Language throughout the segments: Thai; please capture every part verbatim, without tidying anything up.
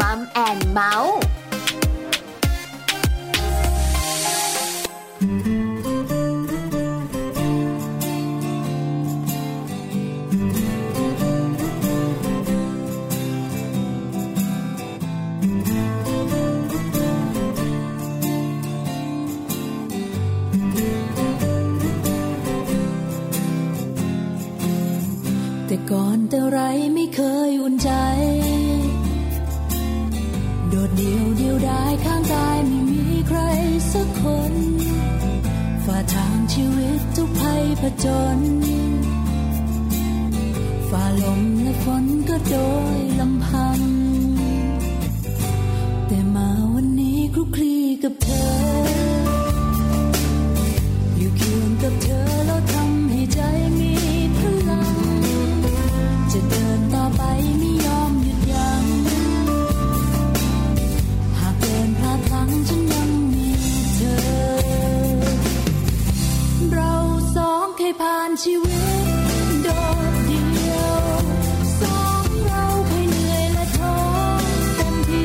มัมแอนเมาส์ก่อนแต่ไรไม่เคยอุ่นใจโดดเดียวเดียวดายข้างกายไม่มีใครสักคนฝ่าทางชีวิตทุกภัยผจญฝ่าลมและฝนก็โดยลำพังแต่มาวันนี้คลุกคลีกับเธออยู่เคียงกับเธอแล้วทำให้ใจมีพลังจะเดินต่อไปไม่ยอมหยุดยั้งหากเดินพลาดพลั้งฉันยังมีเธอเราสองเคยผ่านชีวิตโดดเดียวสองเราเคยเหนื่อยและท้อเต็มที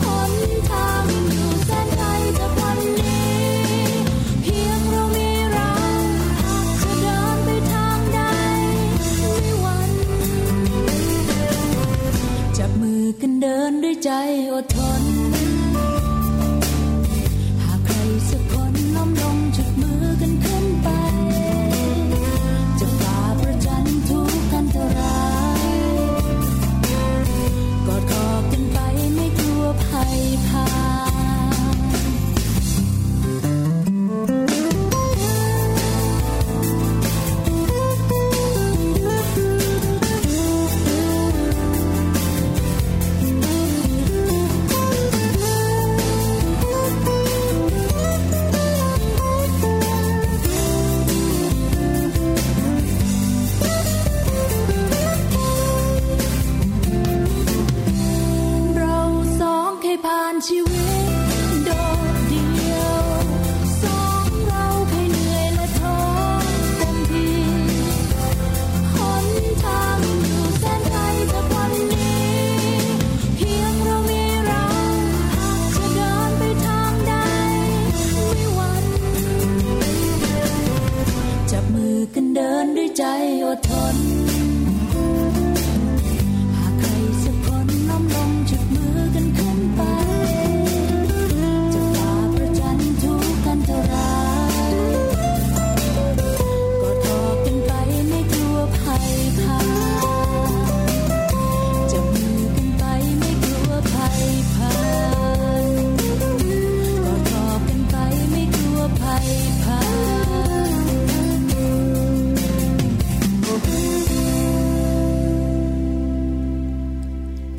หนทางอยู่แสนไกลแต่วันนี้เพียงเรามีเราจะเดินไปทางใดจับมือกันเดินด้วยใจอดทนหากใครสักคนล้มลงจุดมือกันขึ้นไปจะฝ่าประจันทุกอันตรายกอดคอกันไปไม่กลัวภัยพา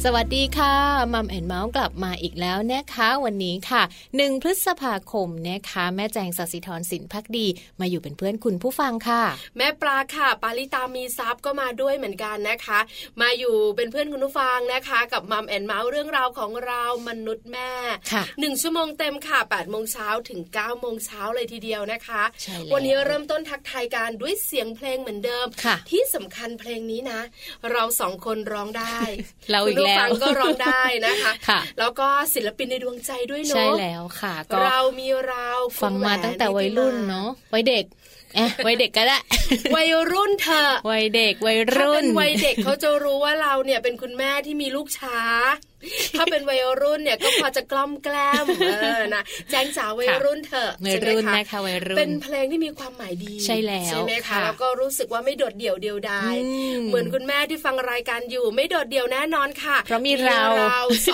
สวัสดีค่ะมัมแอนเมาส์กลับมาอีกแล้วนะคะวันนี้ค่ะหนึ่งพฤษภาคมนะคะแม่แจงศศิธรสินภักดีมาอยู่เป็นเพื่อนคุณผู้ฟังค่ะแม่ปลาค่ะปาริตามีทรัพย์ก็มาด้วยเหมือนกันนะคะมาอยู่เป็นเพื่อนคุณผู้ฟังนะคะกับมัมแอนเมาส์เรื่องราวของเรามนุษย์แม่หนึ่งชั่วโมงเต็มค่ะ แปดโมง นถึง เก้าโมง นเลยทีเดียวนะคะวันนี้เริ่มต้นทักทายกันด้วยเสียงเพลงเหมือนเดิมที่สำคัญเพลงนี้นะเราสองคนร้องได้ เราอีกแล้วฟังก็ร้องได้นะคะแล้วก็ศิลปินในดวงใจด้วยเนาะใช่แล้วค่ะเรามีเราฟังมาตั้งแต่วัยรุ่นเนาะวัยเด็กเอ๊ะวัยเด็กก็ได้วัยรุ่นเถอะวัยเด็กวัยรุ่นถ้าเป็นวัยเด็กเขาจะรู้ว่าเราเนี่ยเป็นคุณแม่ที่มีลูกช้าถ้าเป็นวัยรุ่นเนี่ยก็พอจะกล้อมแกล้มเออนะแจ้งสาววัยรุ่นเถอะวัยรุ่นนะคะวัยรุ่นเป็นเพลงที่มีความหมายดีใช่แล้วใช่ไหมคะแล้วก็รู้สึกว่าไม่โดดเดี่ยวเดียวดายเหมือนคุณแม่ที่ฟังรายการอยู่ไม่โดดเดี่ยวแน่นอนค่ะเพราะมีเรา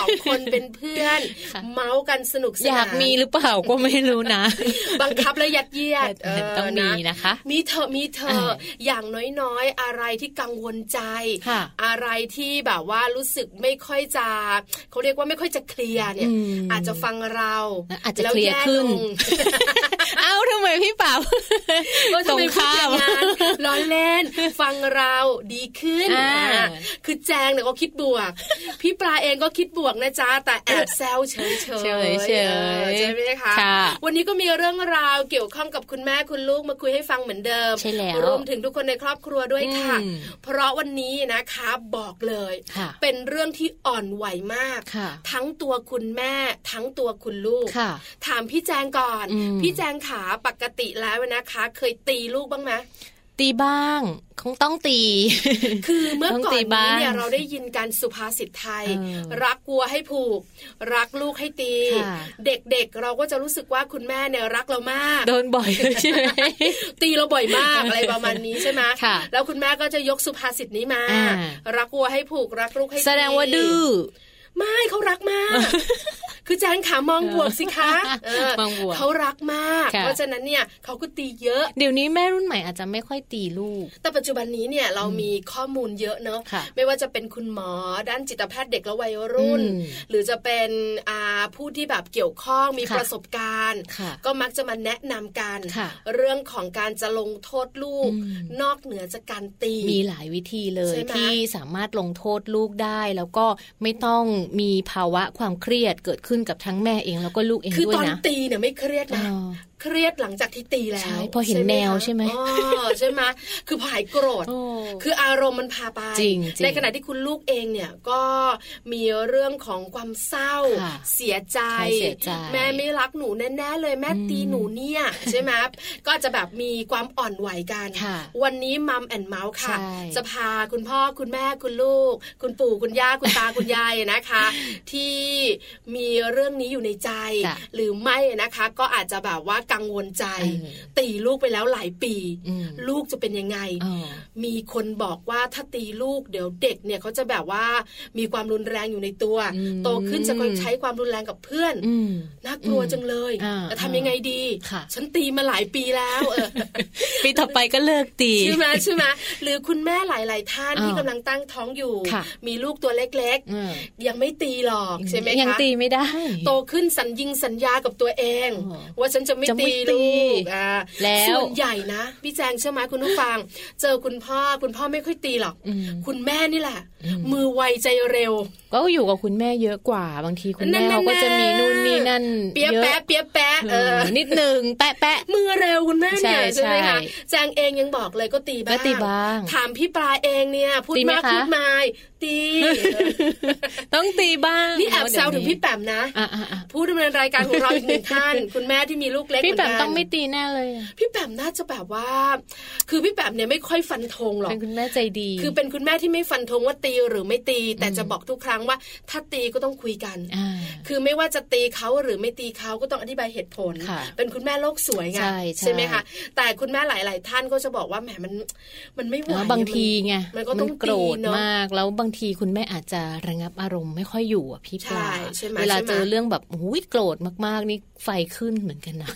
สองคนเป็นเพื่อนเมาส์กันสนุกสนานอยากมีหรือเปล่าก็ไม่รู้นะบังคับและยัดเยียดต้องมีนะคะมีเถอะมีเถอะอย่างน้อยๆอะไรที่กังวลใจอะไรที่แบบว่ารู้สึกไม่ค่อยจะเขาเรียกว่าไม่ค่อยจะเคลียร์เนี่ยอาจจะฟังเราอาจจะเคลียร์ขึ้น อ้าวทำไมพี่ป่าวก็จะเป็นผู้จัดงานร้อยเล่นฟังเราดีขึ้นคือแจงเนี่ยก็คิดบวกพี่ปลาเองก็คิดบวกนะจ๊ะแต่แอบแซวเฉยๆใช่ไหมคะวันนี้ก็มีเรื่องราวเกี่ยวข้องกับคุณแม่คุณลูกมาคุยให้ฟังเหมือนเดิมรวมถึงทุกคนในครอบครัวด้วยค่ะเพราะวันนี้นะคะบอกเลยเป็นเรื่องที่อ่อนไหวมากทั้งตัวคุณแม่ทั้งตัวคุณลูกถามพี่แจงก่อนพี่แจงขาปกติแล้วนะคะเคยตีลูกบ้างไหมตีบ้างคงต้องตีคือเมื่อก่อนนี้เนี่ยเราได้ยินการสุภาษิตไทยรักวัวให้ผูกรักลูกให้ตีเด็กๆเราก็จะรู้สึกว่าคุณแม่เนี่ยรักเรามากโดนบ่อยใช่ไหมตีเราบ่อยมากอะไรประมาณนี้ใช่ไหมแล้วคุณแม่ก็จะยกสุภาษิตนี้มารักวัวให้ผูกรักลูกให้ตีแสดงว่าดื้อไม่เขารักมากคือแจงขามองบวกสิคะเขารักมากเพราะฉะนั้นเนี่ยเขาก็ตีเยอะเดี๋ยวนี้แม่รุ่นใหม่อาจจะไม่ค่อยตีลูกแต่ปัจจุบันนี้เนี่ยเรามีข้อมูลเยอะเนอะไม่ว่าจะเป็นคุณหมอด้านจิตแพทย์เด็กและวัยรุ่นหรือจะเป็นผู้ที่แบบเกี่ยวข้องมีประสบการณ์ก็มักจะมาแนะนำกันเรื่องของการจะลงโทษลูกนอกเหนือจากการตีมีหลายวิธีเลยที่สามารถลงโทษลูกได้แล้วก็ไม่ต้องมีภาวะความเครียดเกิดขึ้นกับทั้งแม่เองแล้วก็ลูกเองด้วยนะคือตอนตีเนี่ยไม่เครียดนะเครียดหลังจากที่ตีแล้วใช่พอเห็นแมวใช่ไหมอ๋อใช่ไหมคือหายโกรธคืออารมณ์มันพาไปในขณะที่คุณลูกเองเนี่ยก็มีเรื่องของความเศร้าเสียใจแม่ไม่รักหนูแน่ๆเลยแม่ตีหนูเนี่ยใช่ไหมก็จะแบบมีความอ่อนไหวกันวันนี้มัมแอนด์เมาส์ค่ะจะพาคุณพ่อคุณแม่คุณลูกคุณปู่คุณย่าคุณตาคุณยายนะคะที่มีเรื่องนี้อยู่ในใจหรือไม่นะคะก็อาจจะแบบว่ากังวลใจตีลูกไปแล้วหลายปีลูกจะเป็นยังไงมีคนบอกว่าถ้าตีลูกเดี๋ยวเด็กเนี่ยเขาจะแบบว่ามีความรุนแรงอยู่ในตัวโตขึ้นจะค่อยใช้ความรุนแรงกับเพื่อนน่ากลัวจังเลยจะทำยังไงดีฉันตีมาหลายปีแล้วเออปีต่อไปก็เลิกตีใช่ไหมใช่ไหมหรือคุณแม่หลายๆท่านที่กำลังตั้งท้องอยู่มีลูกตัวเล็กๆยังไม่ตีหรอกใช่ไหมคะยังตีไม่ได้โตขึ้นสัญญิงสัญญากับตัวเองว่าฉันจะไม่ตีลูกอ่าแล้วส่วนใหญ่นะพี่แจงเชื่อไหมคุณผู้ฟังเจอคุณพ่อคุณพ่อไม่ค่อยตีหรอกคุณแม่นี่แหละมือไวใจเร็วก็อยู่กับคุณแม่เยอะกว่าบางทีคุณแม่เขาก็จะมีนู่นนี่นั่นเปี๊ยแปะเปี๊ยแปะเออนิดนึงแปะแปะมือเร็วคุณแม่เนี่ยใช่ไหมคะแจงเองยังบอกเลยก็ตีบ้างถามพี่ปลาเองเนี่ยพูดมากพูดไม่ตีต้องตีบ้างนี่แอบแซวถึงพี่แปมนะผู้ดำเนินรายการของเราอีกหนึ่งท่านคุณแม่ที่มีลูกเล็กพี่แปมต้องไม่ตีแน่เลยพี่แปมน่าจะแบบว่าคือพี่แปมเนี่ยไม่ค่อยฟันธงหรอกเป็นคุณแม่ใจดีคือเป็นคุณแม่ที่ไม่ฟันธงว่าตีหรือไม่ตีแต่จะบอกทุกครั้งว่าถ้าตีก็ต้องคุยกันคือไม่ว่าจะตีเขาหรือไม่ตีเขาก็ต้องอธิบายเหตุผลเป็นคุณแม่โลกสวยไงใช่ไหมคะแต่คุณแม่หลายๆท่านก็จะบอกว่าแหมมันมันไม่ไหวบางทีไงมันก็ต้องโกรธมากแล้วบางทีคุณแม่อาจจะระงับอารมณ์ไม่ค่อยอยู่อ่ะพี่ปลาเวลาเจอเรื่องแบบโอ้ยโกรธมากๆนี่ไฟขึ้นเหมือนกันนะ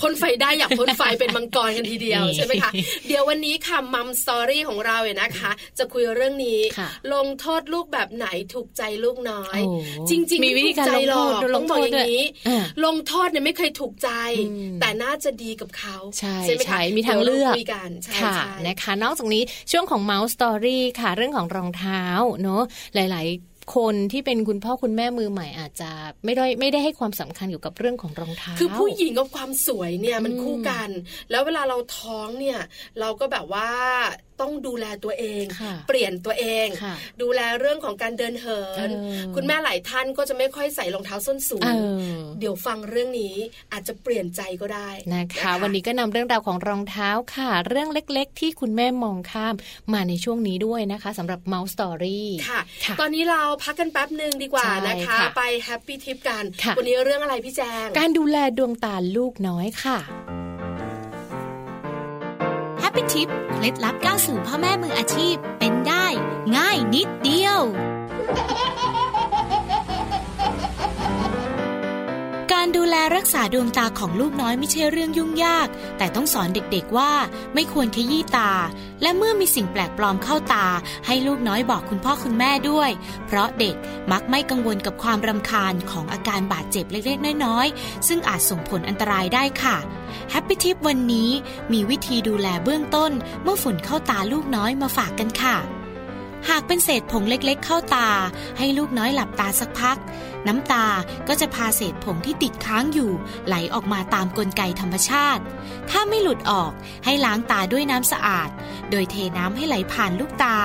พ้นไฟได้อยากพ้นไฟเป็นมังกรกันทีเดียวใช่ไหมคะเดี๋ยววันนี้ค่ะมัมสตอรี่ของเราเนี่ยนะคะจะคุยเรื่องนี้ลงโทษลูกแบบไหนถูกใจลูกน้อยจริงๆมีวิธีการลงโทษต้องบอกอย่างนี้ลงโทษเนี่ยไม่เคยถูกใจแต่น่าจะดีกับเขาใช่ไหมคะมีทางเลือกค่ะนะคะนอกจากนี้ช่วงของมัมสตอรี่ค่ะเรื่องของรองเท้าเนอะหลายๆคนที่เป็นคุณพ่อคุณแม่มือใหม่อาจจะไม่ได้ไม่ได้ให้ความสำคัญอยู่กับเรื่องของรองเท้าคือผู้หญิงกับความสวยเนี่ยมันคู่กันแล้วเวลาเราท้องเนี่ยเราก็แบบว่าต้องดูแลตัวเองเปลี่ยนตัวเองดูแลเรื่องของการเดินเหินคุณแม่หลายท่านก็จะไม่ค่อยใส่รองเท้าส้นสูง เ, เดี๋ยวฟังเรื่องนี้อาจจะเปลี่ยนใจก็ได้นะคะ วันนี้ก็นำเรื่องราวของรองเท้าค่ะเรื่องเล็กๆที่คุณแม่มองข้ามมาในช่วงนี้ด้วยนะคะสำหรับ Mouse Story ค่ะตอนนี้เราพักกันแป๊บนึงดีกว่านะคะไป Happy Tip กันวันนี้เรื่องอะไรพี่แจงการดูแลดวงตาลูกน้อยค่ะHappy Tip เคล็ดลับก้าวสู่พ่อแม่มืออาชีพเป็นได้ง่ายนิดเดียวการดูแล การรักษาดวงตาของลูกน้อยไม่ใช่เรื่องยุ่งยากแต่ต้องสอนเด็กๆว่าไม่ควรขยี้ตาและเมื่อมีสิ่งแปลกปลอมเข้าตาให้ลูกน้อยบอกคุณพ่อคุณแม่ด้วยเพราะเด็กมักไม่กังวลกับความรำคาญของอาการบาดเจ็บเล็กๆน้อยๆซึ่งอาจส่งผลอันตรายได้ค่ะ Happy Tip วันนี้มีวิธีดูแลเบื้องต้นเมื่อฝุ่นเข้าตาลูกน้อยมาฝากกันค่ะหากเป็นเศษผงเล็กๆเข้าตาให้ลูกน้อยหลับตาสักพักน้ำตาก็จะพาเศษผงที่ติดค้างอยู่ไหลออกมาตามกลไกธรรมชาติถ้าไม่หลุดออกให้ล้างตาด้วยน้ำสะอาดโดยเทน้ำให้ไหลผ่านลูกตา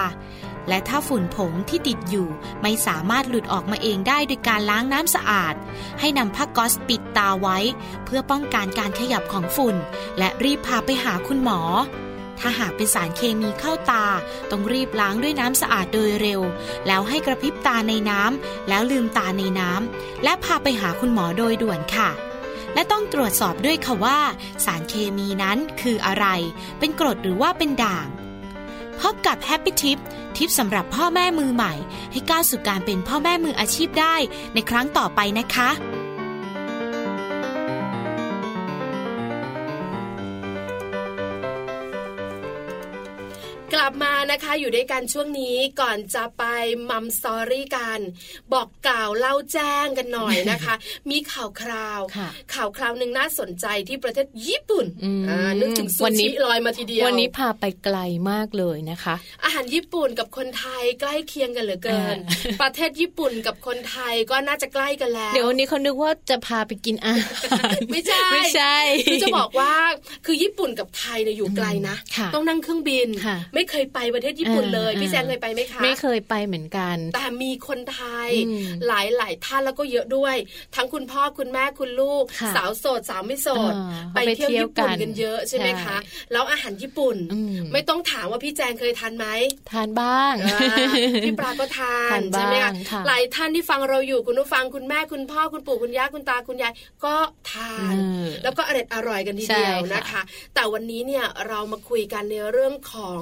และถ้าฝุ่นผงที่ติดอยู่ไม่สามารถหลุดออกมาเองได้โดยการล้างน้ำสะอาดให้นำผ้าก๊อซปิดตาไว้เพื่อป้องกันการขยับของฝุ่นและรีบพาไปหาคุณหมอถ้าหากเป็นสารเคมีเข้าตาต้องรีบล้างด้วยน้ำสะอาดโดยเร็วแล้วให้กระพริบตาในน้ำแล้วลืมตาในน้ำและพาไปหาคุณหมอโดยด่วนค่ะและต้องตรวจสอบด้วยค่ะว่าสารเคมีนั้นคืออะไรเป็นกรดหรือว่าเป็นด่างพบกับ Happy Tip ทิปสำหรับพ่อแม่มือใหม่ให้ก้าวสู่การเป็นพ่อแม่มืออาชีพได้ในครั้งต่อไปนะคะกลับมานะคะอยู่ด้วยกันช่วงนี้ก่อนจะไปมัมสตอรี่กันบอกกล่าวเล่าแจ้งกันหน่อยนะคะ มีข่าวคราวข่าวคราวนึงน่าสนใจที่ประเทศญี่ปุ่นอ่านึกถึงซูชิลอยมาทีเดียววันนี้พาไปไกลมากเลยนะคะอาหารญี่ปุ่นกับคนไทยใกล้เคียงกันเหลือเกิน ประเทศญี่ปุ่นกับคนไทยก็น่าจะใกล้กันแล้วเดี๋ยววันนี้เขานึกว่าจะพาไปกินอาหาร ไม่ใช่ ไม่ใช่คือจะบอกว่าคือญี่ปุ่นกับไทยเนี่ยอยู่ไกลนะต้องนั่งเครื่องบินไม่เคยไปประเทศญี่ปุ่นเลยพี่แจงเคยไปไหมคะไม่เคยไปเหมือนกันแต่มีคนไทยหลายๆท่านแล้วก็เยอะด้วยทั้งคุณพ่อคุณแม่คุณลูกสาวโสดสาวไม่โสดไปเที่ยวญี่ปุ่นกันเยอะใช่ไหมคะแล้วอาหารญี่ปุ่นไม่ต้องถามว่าพี่แจงเคยทานไหมทานบ้างพี่ปลาก็ทานใช่ไหมคะหลายท่านที่ฟังเราอยู่คุณผู้ฟังคุณแม่คุณพ่อคุณปู่คุณย่าคุณตาคุณยายก็ทานแล้วก็อร่อยอร่อยกันทีเดียวนะคะแต่วันนี้เนี่ยเรามาคุยกันในเรื่องของ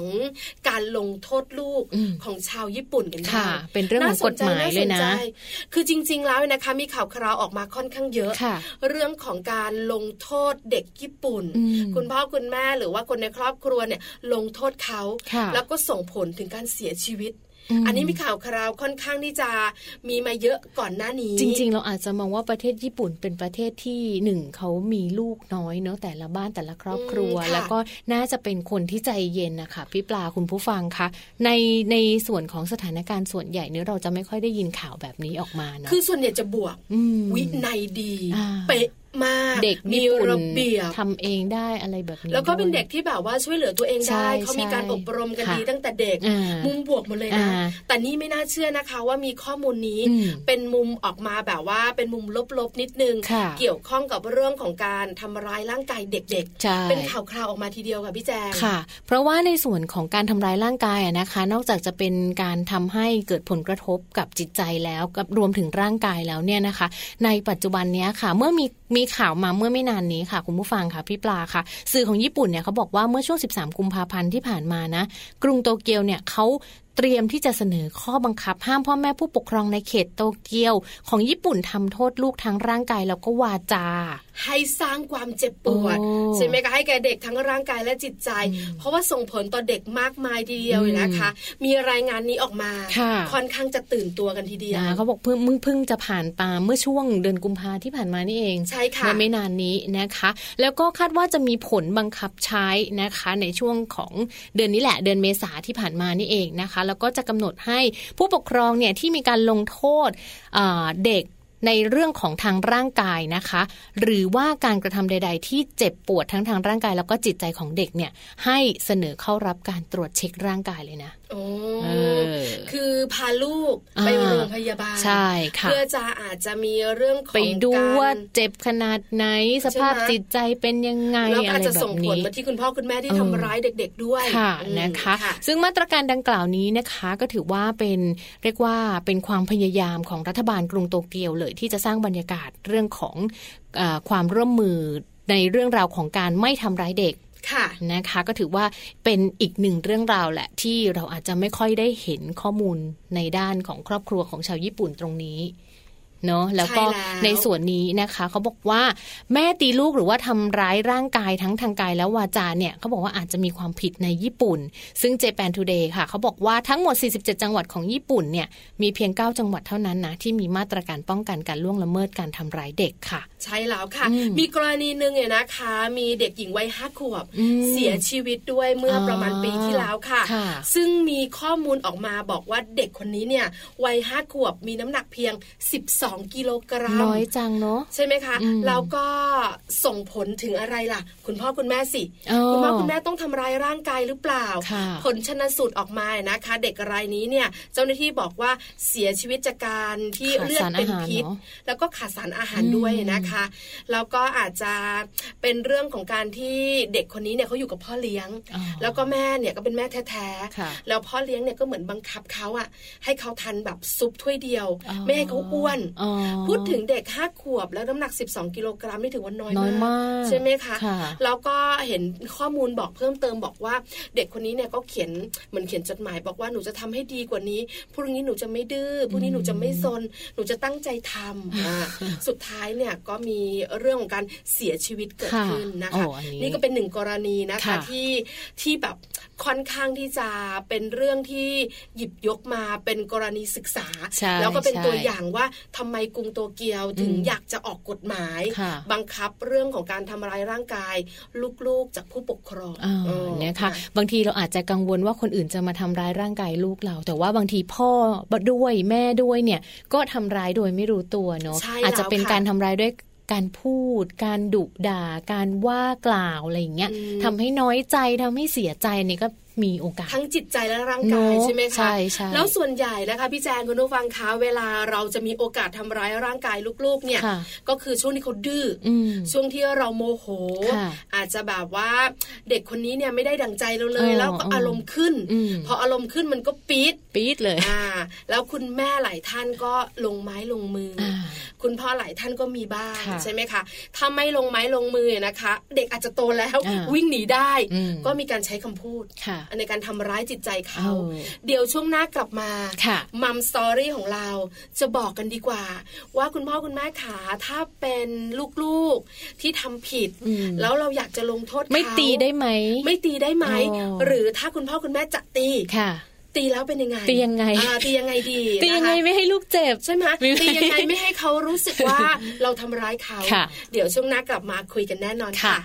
การลงโทษลูกของชาวญี่ปุ่นกันค่ะเป็นเรื่องของกฎหมายเลยนะคือจริงๆแล้วนะคะมีข่าวคราวออกมาค่อนข้างเยอะเรื่องของการลงโทษเด็กญี่ปุ่นคุณพ่อคุณแม่หรือว่าคนในครอบครัวเนี่ยลงโทษเขาแล้วก็ส่งผลถึงการเสียชีวิตอันนี้มีข่าวคราวค่อนข้างที่จะมีมาเยอะก่อนหน้านี้จริงๆเราอาจจะมองว่าประเทศญี่ปุ่นเป็นประเทศที่หนึ่งเขามีลูกน้อยเนาะแต่ละบ้านแต่ละครอบครัวแล้วก็น่าจะเป็นคนที่ใจเย็นนะคะพี่ปลาคุณผู้ฟังคะในในส่วนของสถานการณ์ส่วนใหญ่เนี่ยเราจะไม่ค่อยได้ยินข่าวแบบนี้ออกมาเนาะคือส่วนใหญ่จะบวกวินัยดีเป๊ะมากเด็กมีระเบียบทำเองได้อะไรแบบนี้แล้วก็เป็นเด็กที่แบบว่าช่วยเหลือตัวเองได้เขามีการอบรมกันดีตั้งแต่เด็กมุมบวกหมดเลยนะแต่นี่ไม่น่าเชื่อนะคะว่ามีข้อมูลนี้เป็นมุมออกมาแบบว่าเป็นมุมลบๆนิดนึงเกี่ยวข้องกับเรื่องของการทำร้ายร่างกายเด็กๆเป็นข่าวคราวออกมาทีเดียวค่ะพี่แจงค่ะเพราะว่าในส่วนของการทำร้ายร่างกายนะคะนอกจากจะเป็นการทำให้เกิดผลกระทบกับจิตใจแล้วกับรวมถึงร่างกายแล้วเนี่ยนะคะในปัจจุบันนี้ค่ะเมื่อมีมีข่าวมาเมื่อไม่นานนี้ค่ะคุณผู้ฟังค่ะพี่ปลาค่ะสื่อของญี่ปุ่นเนี่ยเขาบอกว่าเมื่อช่วงสิบสามกุมภาพันธ์ที่ผ่านมานะกรุงโตเกียวเนี่ยเขาเตรียมที่จะเสนอข้อบังคับห้ามพ่อแม่ผู้ปกครองในเขตโตเกียวของญี่ปุ่นทำโทษลูกทั้งร่างกายแล้วก็วาจาให้สร้างความเจ็บปวดใช่ไหมคะให้แก่เด็กทั้งร่างกายและจิตใจเพราะว่าส่งผลต่อเด็กมากมายทีเดียวเลยนะคะมีรายงานนี้ออกมาค่อนข้างจะตื่นตัวกันทีเดียวเขาบอกเพิ่งเพิ่งจะผ่านมาเมื่อช่วงเดือนกุมภาที่ผ่านมานี่เองใช่ค่ะไม่นานนี้นะคะแล้วก็คาดว่าจะมีผลบังคับใช้นะคะในช่วงของเดือนนี้แหละเดือนเมษาที่ผ่านมานี่เองนะคะแล้วก็จะกำหนดให้ผู้ปกครองเนี่ยที่มีการลงโทษเด็กในเรื่องของทางร่างกายนะคะหรือว่าการกระทำใดๆที่เจ็บปวดทั้งทางร่างกายแล้วก็จิตใจของเด็กเนี่ยให้เสนอเข้ารับการตรวจเช็คร่างกายเลยนะโอ้คือพาลูกไปโรงพยาบาลใช่ค่ะเพื่อจะอาจจะมีเรื่องของการไปดูว่าเจ็บขนาดไหนสภาพจิตใจเป็นยังไงอะไรแบบนี้แล้วอาจจะส่งผลมาที่คุณพ่อคุณแม่ที่ทำร้ายเด็กๆด้วยค่ะนะคะซึ่งมาตรการดังกล่าวนี้นะคะก็ถือว่าเป็นเรียกว่าเป็นความพยายามของรัฐบาลกรุงโตเกียวเลยที่จะสร้างบรรยากาศเรื่องของเอ่อความร่วมมือในเรื่องราวของการไม่ทำร้ายเด็กนะคะก็ถือว่าเป็นอีกหนึ่งเรื่องราวแหละที่เราอาจจะไม่ค่อยได้เห็นข้อมูลในด้านของครอบครัวของชาวญี่ปุ่นตรงนี้ เนาะแล้วก็ในส่วนนี้นะคะเขาบอกว่าแม่ตีลูกหรือว่าทำร้ายร่างกายทั้งทางกายและวาจาเนี่ยเขาบอกว่าอาจจะมีความผิดในญี่ปุ่นซึ่ง Japan Today ค่ะเขาบอกว่าทั้งหมดสี่สิบเจ็ดจังหวัดของญี่ปุ่นเนี่ยมีเพียงเก้าจังหวัดเท่านั้นนะที่มีมาตรการป้องกันการล่วงละเมิดการทำร้ายเด็กค่ะใช่แล้วค่ะ ม, มีกรณีนึงเนี่ยนะคะมีเด็กหญิงวัยห้าขวบเสียชีวิตด้วยเมื่อประมาณปีที่แล้วค่ะซึ่งมีข้อมูลออกมาบอกว่าเด็กคนนี้เนี่ยวัยห้าขวบมีน้ำหนักเพียงสิบสองกิโลกรัมน้อยจังเนาะใช่ไหมคะแล้วก็ส่งผลถึงอะไรล่ะคุณพ่อคุณแม่สิคุณพ่อคุณแม่ต้องทำร้ายร่างกายหรือเปล่าผลชันสูตรออกมานะคะเด็กรายนี้เนี่ยเจ้าหน้าที่บอกว่าเสียชีวิตจากการที่เลือดเป็นพิษแล้วก็ขาดสารอาหารด้วยนะคะแล้วก็อาจจะเป็นเรื่องของการที่เด็กคนนี้เนี่ยเขาอยู่กับพ่อเลี้ยงแล้วก็แม่เนี่ยก็เป็นแม่แท้ๆแล้วพ่อเลี้ยงเนี่ยก็เหมือนบังคับเขาอะให้เขาทานแบบซุปถ้วยเดียวไม่ให้เขาอ้วนพูดถึงเด็กห้าขวบแล้วน้ำหนักสิบสองกิโลกรัมนี่ถือว่าน้อยมากใช่ไหมคะแล้วก็เห็นข้อมูลบอกเพิ่มเติมบอกว่าเด็กคนนี้เนี่ยก็เขียนเหมือนเขียนจดหมายบอกว่าหนูจะทำให้ดีกว่านี้พรุ่งนี้หนูจะไม่ดื้อพรุ่งนี้หนูจะไม่ซนหนูจะตั้งใจทำสุดท้ายเนี่ยก็มีเรื่องของการเสียชีวิตเกิดขึ้นนะคะนี่ก็เป็นหนึ่งกรณีนะคะที่ที่แบบค่อนข้างที่จะเป็นเรื่องที่หยิบยกมาเป็นกรณีศึกษาแล้วก็เป็นตัวอย่างว่าทำไมกรุงโตเกียวถึงอยากจะออกกฎหมายบังคับเรื่องของการทำร้ายร่างกายลูกๆจากผู้ปกครองนะคะบางทีเราอาจจะกังวลว่าคนอื่นจะมาทำร้ายร่างกายลูกเราแต่ว่าบางทีพ่อด้วยแม่ด้วยเนี่ยก็ทำร้ายโดยไม่รู้ตัวเนาะอาจจะเป็นการทำร้ายด้วยการพูดการดุด่าการว่ากล่าวอะไรอย่างเงี้ยทำให้น้อยใจทำให้เสียใจนี่ก็มีโอกาสทั้งจิตใจและร่างกาย no, ใช่ไหมคะแล้วส่วนใหญ่นะคะพี่แจงคุณผู้ฟังคะเวลาเราจะมีโอกาสทำร้ายร่างกายลูกๆเนี่ยก็คือช่วงที่เขาดื้อช่วงที่เราโมโหอาจจะแบบว่าเด็กคนนี้เนี่ยไม่ได้ดั่งใจเราเลยแล้วก็อารมณ์ขึ้นพออารมณ์ขึ้นมันก็ปี๊ดปี๊ดเลยแล้วคุณแม่หลายท่านก็ลงไม้ลงมือคุณพ่อหลายท่านก็มีบ้างใช่ไหมคะถ้าไม่ลงไม้ลงมือนะคะเด็กอาจจะโตแล้ววิ่งหนีได้ก็มีการใช้คำพูดในการทำร้ายจิตใจเขาเดี๋ยวช่วงหน้ากลับมามัมสตอรี่ของเราจะบอกกันดีกว่าว่าคุณพ่อคุณแม่ขาถ้าเป็นลูกๆที่ทำผิดแล้วเราอยากจะลงโทษเขาไม่ตีได้ไหมไม่ตีได้ไหมหรือถ้าคุณพ่อคุณแม่จะตีตีแล้วเป็นยังไงตียังไงตียังไงดีตียังไงไม่ให้ลูกเจ็บใช่ไหมตียังไงไม่ให้เขารู้สึกว่าเราทำร้ายเขาเดี๋ยวช่วงหน้ากลับมาคุยกันแน่นอนค่ะ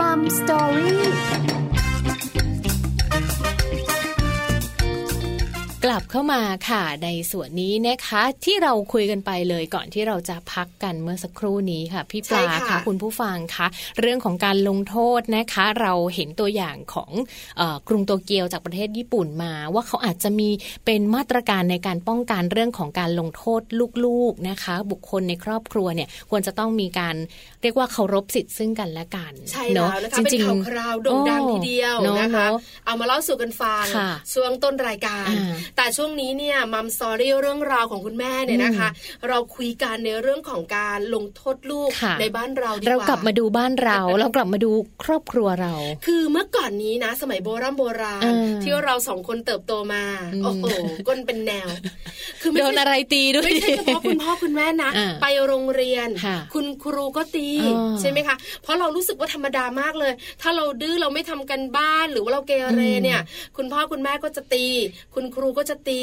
มัมสตอรี่กลับเข้ามาค่ะในส่วนนี้นะคะที่เราคุยกันไปเลยก่อนที่เราจะพักกันเมื่อสักครู่นี้ค่ะพี่ปลาค่ะคุณผู้ฟังค่ะเรื่องของการลงโทษนะคะเราเห็นตัวอย่างของเอ่อกรุงโตเกียวจากประเทศญี่ปุ่นมาว่าเขาอาจจะมีเป็นมาตรการในการป้องกันเรื่องของการลงโทษลูกๆนะคะบุคคลในครอบครัวเนี่ยควรจะต้องมีการเรียกว่าเคารพสิทธิ์ซึ่งกันและกันใช่แล้วนะคะเป็นข่าวคราวโด่งดังทีเดียวนะคะเอามาเล่าสู่กันฟังช่วงต้นรายการแต่ช่วงนี้เนี่ยมัมสอรี่เรื่องราวของคุณแม่เนี่ยนะคะเราคุยกันในเรื่องของการลงโทษลูกในบ้านเราดีกว่าเรากลับมาดูบ้านเรา เรากลับมาดูครอบครัวเราคือเมื่อก่อนนี้นะสมัยโบราณโบราณที่เราสองคนเติบโตมาโอ้โหก้นเป็นแนวคือโดนอะไรตีด้วยไม่ใช่เฉพาะคุณพ่อคุณแม่นะไปโรงเรียนคุณครูก็ตีใช่ไหมคะเพราะเรารู้สึกว่าธรรมดามากเลยถ้าเราดื้อเราไม่ทำกันบ้านหรือว่าเราเกเรเนี่ยคุณพ่อคุณแม่ก็จะตีคุณครูก็จะตี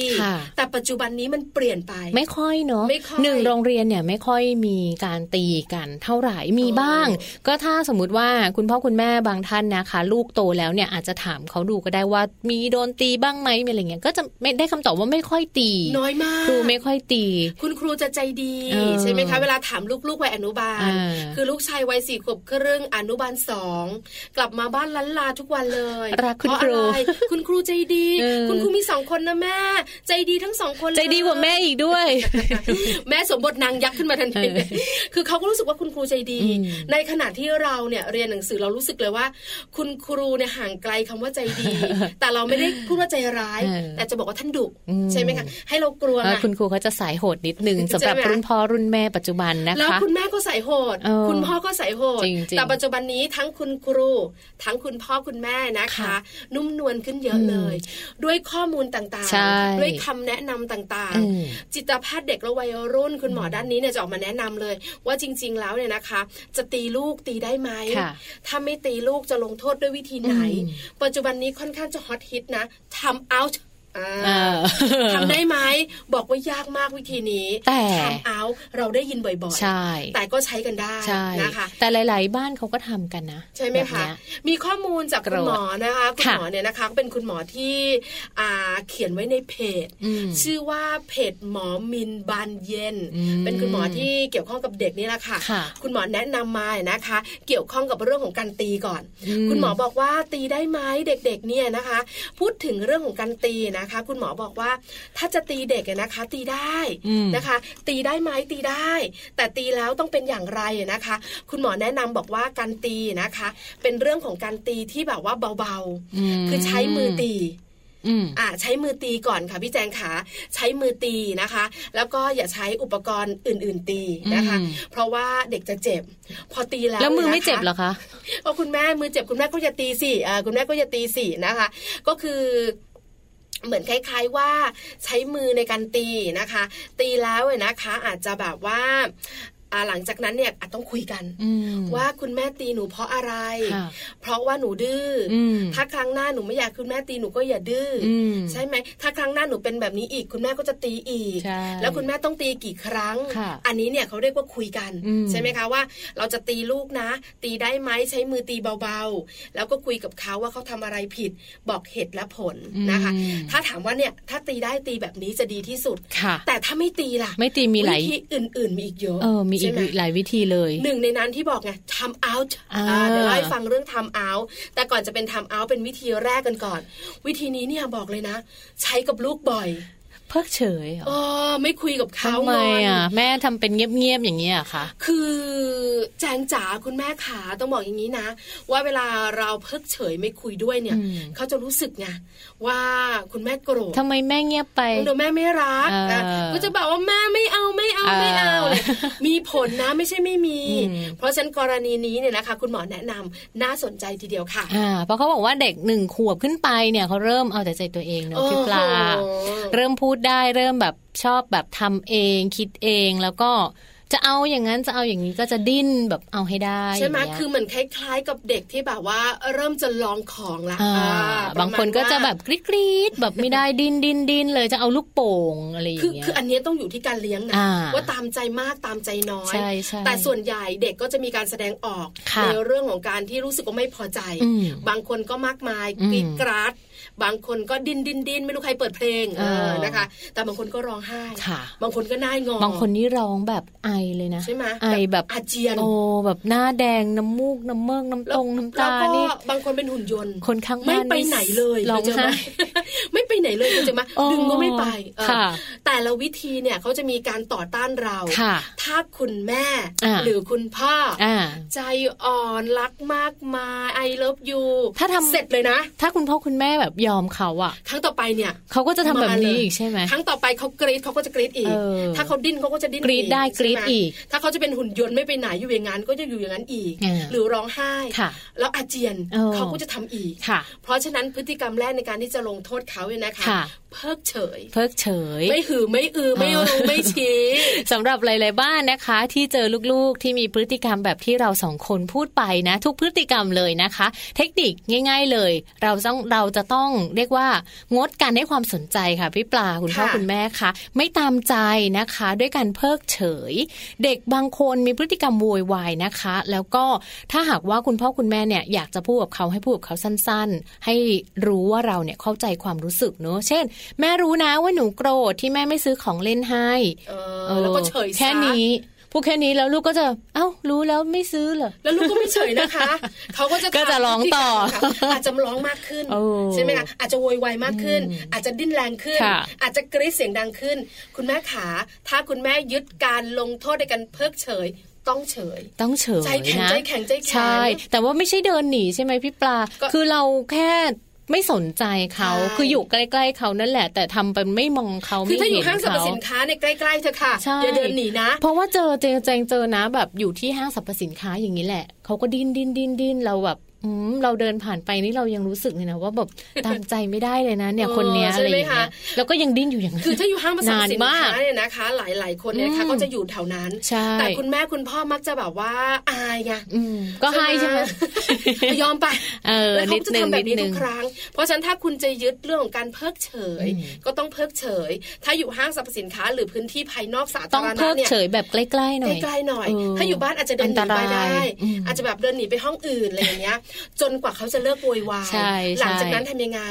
แต่ปัจจุบันนี้มันเปลี่ยนไปไม่ค่อยเนาะหนึ่งโรงเรียนเนี่ยไม่ค่อยมีการตีกันเท่าไหร่มีบ้างก็ถ้าสมมติว่าคุณพ่อคุณแม่บางท่านนะคะลูกโตแล้วเนี่ยอาจจะถามเขาดูก็ได้ว่ามีโดนตีบ้างไหมอะไรเงี้ยก็จะไม่ได้คำตอบว่าไม่ค่อยตีน้อยมากครูไม่ค่อยตีคุณครูจะใจดีใช่ไหมคะเวลาถามลูกๆวัยอนุบาลคือลูกชายวัยสี่ขวบครึ่งอนุบาลสองกลับมาบ้านล้านลาทุกวันเลยเพราะอะไรคุณครูใจดีคุณครูมีสองคนนะแม่ใจดีทั้งสองคนเลยใจดีกว่าแม่อีกด้วย แม่สมบทนางยักษ์ขึ้นมาทันที คือเขาก็รู้สึกว่าคุณครูใจดีในขณะที่เราเนี่ยเรียนหนังสือเรารู้สึกเลยว่าคุณครูเนี่ยห่างไกลคำว่าใจดี แต่เราไม่ได้พูดว่าใจร้าย แต่จะบอกว่าท่านดุใช่ไหมคะให้เรากลัวนะคุณครูเขาจะสายโหดนิดนึง สำหรับรุ่นพ่อรุ่นแม่ปัจจุบันนะคะแล้วคุณแม่ก็สายโหดคุณพ่อก็สายโหดแต่ปัจจุบันนี้ทั้งคุณครูทั้งคุณพ่อคุณแม่นะคะนุ่มนวลขึ้นเยอะเลยด้วยข้อมูลต่างด้วยคำแนะนำต่างๆจิตแพทย์เด็กและวัยรุ่นคุณหมอด้านนี้เนี่ยจะออกมาแนะนำเลยว่าจริงๆแล้วเนี่ยนะคะจะตีลูกตีได้ไหมถ้าไม่ตีลูกจะลงโทษด้วยวิธีไหนปัจจุบันนี้ค่อนข้างจะฮอตฮิตนะทำเอาทำได้ไหมบอกว่ายากมากวิธีนี้แต่ทำเอาเราได้ยินบ่อยๆแต่ก็ใช้กันได้นะคะแต่หลายๆบ้านเขาก็ทำกันนะใช่ไหมคะมีข้อมูลจากคุณหมอนะคะคุณหมอเนี่ยนะคะเป็นคุณหมอที่เขียนไว้ในเพจชื่อว่าเพจหมอมินบานเย็นเป็นคุณหมอที่เกี่ยวข้องกับเด็กนี่แหละค่ะคุณหมอแนะนำมานะคะเกี่ยวข้องกับเรื่องของการตีก่อนคุณหมอบอกว่าตีได้ไหมเด็กๆเนี่ยนะคะพูดถึงเรื่องของการตีนะคุณหมอบอกว่าถ้าจะตีเด็กนะคะตีได้นะคะตีได้ไหมตีได้แต่ตีแล้วต้องเป็นอย่างไรนะคะคุณหมอแนะนำบอกว่าการตีนะคะเป็นเรื่องของการตีที่แบบว่าเบาๆคือใช้มือตีอ่าใช้มือตีก่อนค่ะพี่แจงขาใช้มือตีนะคะแล้วก็อย่าใช้อุปกรณ์อื่นๆตีนะคะเพราะว่าเด็กจะเจ็บพอตีแล้วแล้วมือไม่เจ็บเหรอคะก็คุณแม่มือเจ็บคุณแม่ก็อย่าตีสิอ่าคุณแม่ก็อย่าตีสินะคะก็คือเหมือนคล้ายๆว่าใช้มือในการตีนะคะตีแล้วนะคะอาจจะแบบว่าหลังจากนั้นเนี่ยอาจต้องคุยกันว่าคุณแม่ตีหนูเพราะอะไรเพราะว่าหนูดื้อถ้าครั้งหน้าหนูไม่อยากคุณแม่ตีหนูก็อย่าดื้อใช่ไหมถ้าครั้งหน้าหนูเป็นแบบนี้อีกคุณแม่ก็จะตีอีกแล้วคุณแม่ต้องตีกี่ครั้งอันนี้เนี่ยเขาเรียกว่าคุยกันใช่ไหมคะว่าเราจะตีลูกนะตีได้ไหมใช้มือตีเบาๆแล้วก็คุยกับเขาว่าเขาทำอะไรผิดบอกเหตุและผลนะคะถ้าถามว่าเนี่ยถ้าตีได้ตีแบบนี้จะดีที่สุดแต่ถ้าไม่ตีล่ะไม่ตีมีหลายวิธีอื่นๆมีอีกเยอะอีกหลายวิธีเลยหนึ่งในนั้นที่บอกไง time out เดี๋ยวเล่าให้ฟังเรื่อง time out แต่ก่อนจะเป็น time out เป็นวิธีแรกกันก่อนวิธีนี้เนี่ยบอกเลยนะใช้กับลูกบ่อยเพิกเฉยเหรออ๋อไม่คุยกับเขาทำไมอ่ะแม่ทำเป็นเงียบๆอย่างนี้อ่ะคะคือแจงจ๋าคุณแม่ขาต้องบอกอย่างนี้นะว่าเวลาเราเพิกเฉยไม่คุยด้วยเนี่ยเขาจะรู้สึกไงว่าคุณแม่โกรธทำไมแม่เงียบไปเดี๋ยวแม่ไม่รักก็จะบอกว่าแม่ไม่เอาไม่เอาไม่เอาเลยมีผลนะไม่ใช่ไม่มีเพราะฉะนั้นกรณีนี้เนี่ยนะคะคุณหมอแนะนำน่าสนใจทีเดียวค่ะอ่าเพราะเขาบอกว่าเด็กหนึ่งขวบขึ้นไปเนี่ยเขาเริ่มเอาแต่ใจตัวเองเนาะพี่ปลาเริ่มพูดได้เริ่มแบบชอบแบบทำเองคิดเองแล้วก็ จะเอาอย่างนั้นจะเอาอย่างนี้ก็จะดิ้นแบบเอาให้ได้ใช่ไหมคือเหมือนคล้ายๆกับเด็กที่แบบว่าเริ่มจะลองของละบางคนก็จะแบบกรี๊ดๆแบบไม่ได้ดิ้นดิ้นดิ้นเลยจะเอาลูกโป่งอะไรอย่างเงี้ยคืออันนี้ต้องอยู่ที่การเลี้ยงนะว่าตามใจมากตามใจน้อยแต่ส่วนใหญ่เด็กก็จะมีการแสดงออกในเรื่องของการที่รู้สึกว่าไม่พอใจบางคนก็มากมายกรี๊ดกราดบางคนก็ดินดินดินไม่รู้ใครเปิดเพลงเออนะคะแต่บางคนก็ร้องไห้บางคนก็น่ายงอบางคนนี่ร้องแบบไอเลยนะใช่ไหมไอแบบอาเจียนโอแบบหน้าแดงน้ำมูกน้ำเมือกน้ำตรงน้ำตานี่บางคนเป็นหุ่นยนต์คนข้างบ้านไม่ไปไหนเลยร้องไห้ไม่ไปไหนเลยเข้าใจไหมดึงก็ไม่ไปแต่ละวิธีเนี่ยเขาจะมีการต่อต้านเราถ้าคุณแม่หรือคุณพ่อใจอ่อนรักมากมายไอเลิฟยูถ้าทำเสร็จเลยนะถ้าคุณพ่อคุณแม่แบบยอมเขาอะครั้งต่อไปเนี่ยเขาก็จะทำแบบนี้อีกใช่ไหมครั้งต่อไปเขากรีดเขาก็จะกรีดอีกถ้าเขาดิ้นเขาก็จะดิ้นกรีดได้กรีดอีกถ้าเขาจะเป็นหุ่นยนต์ไม่ไปไหนอยู่อย่างนั้นก็จะอยู่อย่างนั้นอีกหรือร้องไห้แล้วอาเจียนเขาก็จะทำอีกเพราะฉะนั้นพฤติกรรมแรกในการที่จะลงโทษเขาเนี่ยนะคะเพิกเฉยเพิกเฉยไม่หือไม่อือไม่รู้ไม่ชี้สำหรับหลายๆบ้านนะคะที่เจอลูกๆที่มีพฤติกรรมแบบที่เราสองคนพูดไปนะทุกพฤติกรรมเลยนะคะเทคนิคง่ายๆเลยเราต้องเราจะต้องเรียกว่างดการให้ความสนใจค่ะพี่ปลาคุณพ่อคุณแม่ค่ะไม่ตามใจนะคะด้วยการเพิกเฉยเด็กบางคนมีพฤติกรรมโวยวายนะคะแล้วก็ถ้าหากว่าคุณพ่อคุณแม่เนี่ยอยากจะพูดกับเขาให้พูดกับเขาสั้นๆให้รู้ว่าเราเนี่ยเข้าใจความรู้สึกเนอะเช่นแม่รู้นะว่าหนูโกรธที่แม่ไม่ซื้อของเล่นให้เออแล้วก็เฉยแค่นี้พูดแค่นี้แล้วลูกก็จะเอ้ารู้แล้วไม่ซื้อเหรอแล้วลูกก็ไม่เฉยนะคะเขาก็จะก็จะร้องต่ออาจจะร้องมากขึ้นใช่ไหมคะอาจจะโวยวายมากขึ้นอาจจะดิ้นแรงขึ้นอาจจะกรี๊ดเสียงดังขึ้นคุณแม่ขาถ้าคุณแม่ยึดการลงโทษด้วยการเพิกเฉยต้องเฉยต้องเฉยใจแข็งใจแข็งใจแข็งใช่แต่ว่าไม่ใช่เดินหนีใช่ไหมพี่ปลาคือเราแค่ไม่สนใจเขาคืออยู่ใกล้ๆเขานั่นแหละแต่ทำเป็นไม่มองเขาไม่เห็นเขาคือถ้าอยู่ห้างสรรพสินค้าเนี่ยใกล้ๆเธอค่ะอย่าเดินหนีนะเพราะว่าเจอเจอเจอนะแบบอยู่ที่ห้างสรรพสินค้าอย่างนี้แหละเขาก็ดิ้นดิ้นดิ้นดิ้นเราแบบเราเดินผ่านไปนี่เรายังรู้สึกเลยนะว่าแบบตามใจไม่ได้เลยนะเนี่ยคนเนี้ยอะไรอย่างเงี้ยแล้วก็ยังดิ้นอยู่อย่างนั้นคือถ้าอยู่ห้างสรรพสินค้าเนี่ยนะคะหลายๆคนเนี่ยค่ะก็จะอยู่แถวนั้นแต่คุณแม่คุณพ่อมักจะแบบว่าอายไงก็ให้ใช่ไหมยอมไปแล้วเขาจะทำแบบนี้ทุกครั้งเพราะฉะนั้นถ้าคุณจะยึดเรื่องของการเพิกเฉยก็ต้องเพิกเฉยถ้าอยู่ห้างสรรพสินค้าหรือพื้นที่ภายนอกสาธารณะเนี่ยต้องเพิกเฉยแบบใกล้ๆหน่อยใกล้ๆหน่อยถ้าอยู่บ้านอาจจะเดินหนีไปได้อาจจะแบบเดินหนีไปห้องอื่นอะไรอย่างเงี้ยจนกว่าเขาจะเลิกโวยวายหลังจากนั้นทำยังไง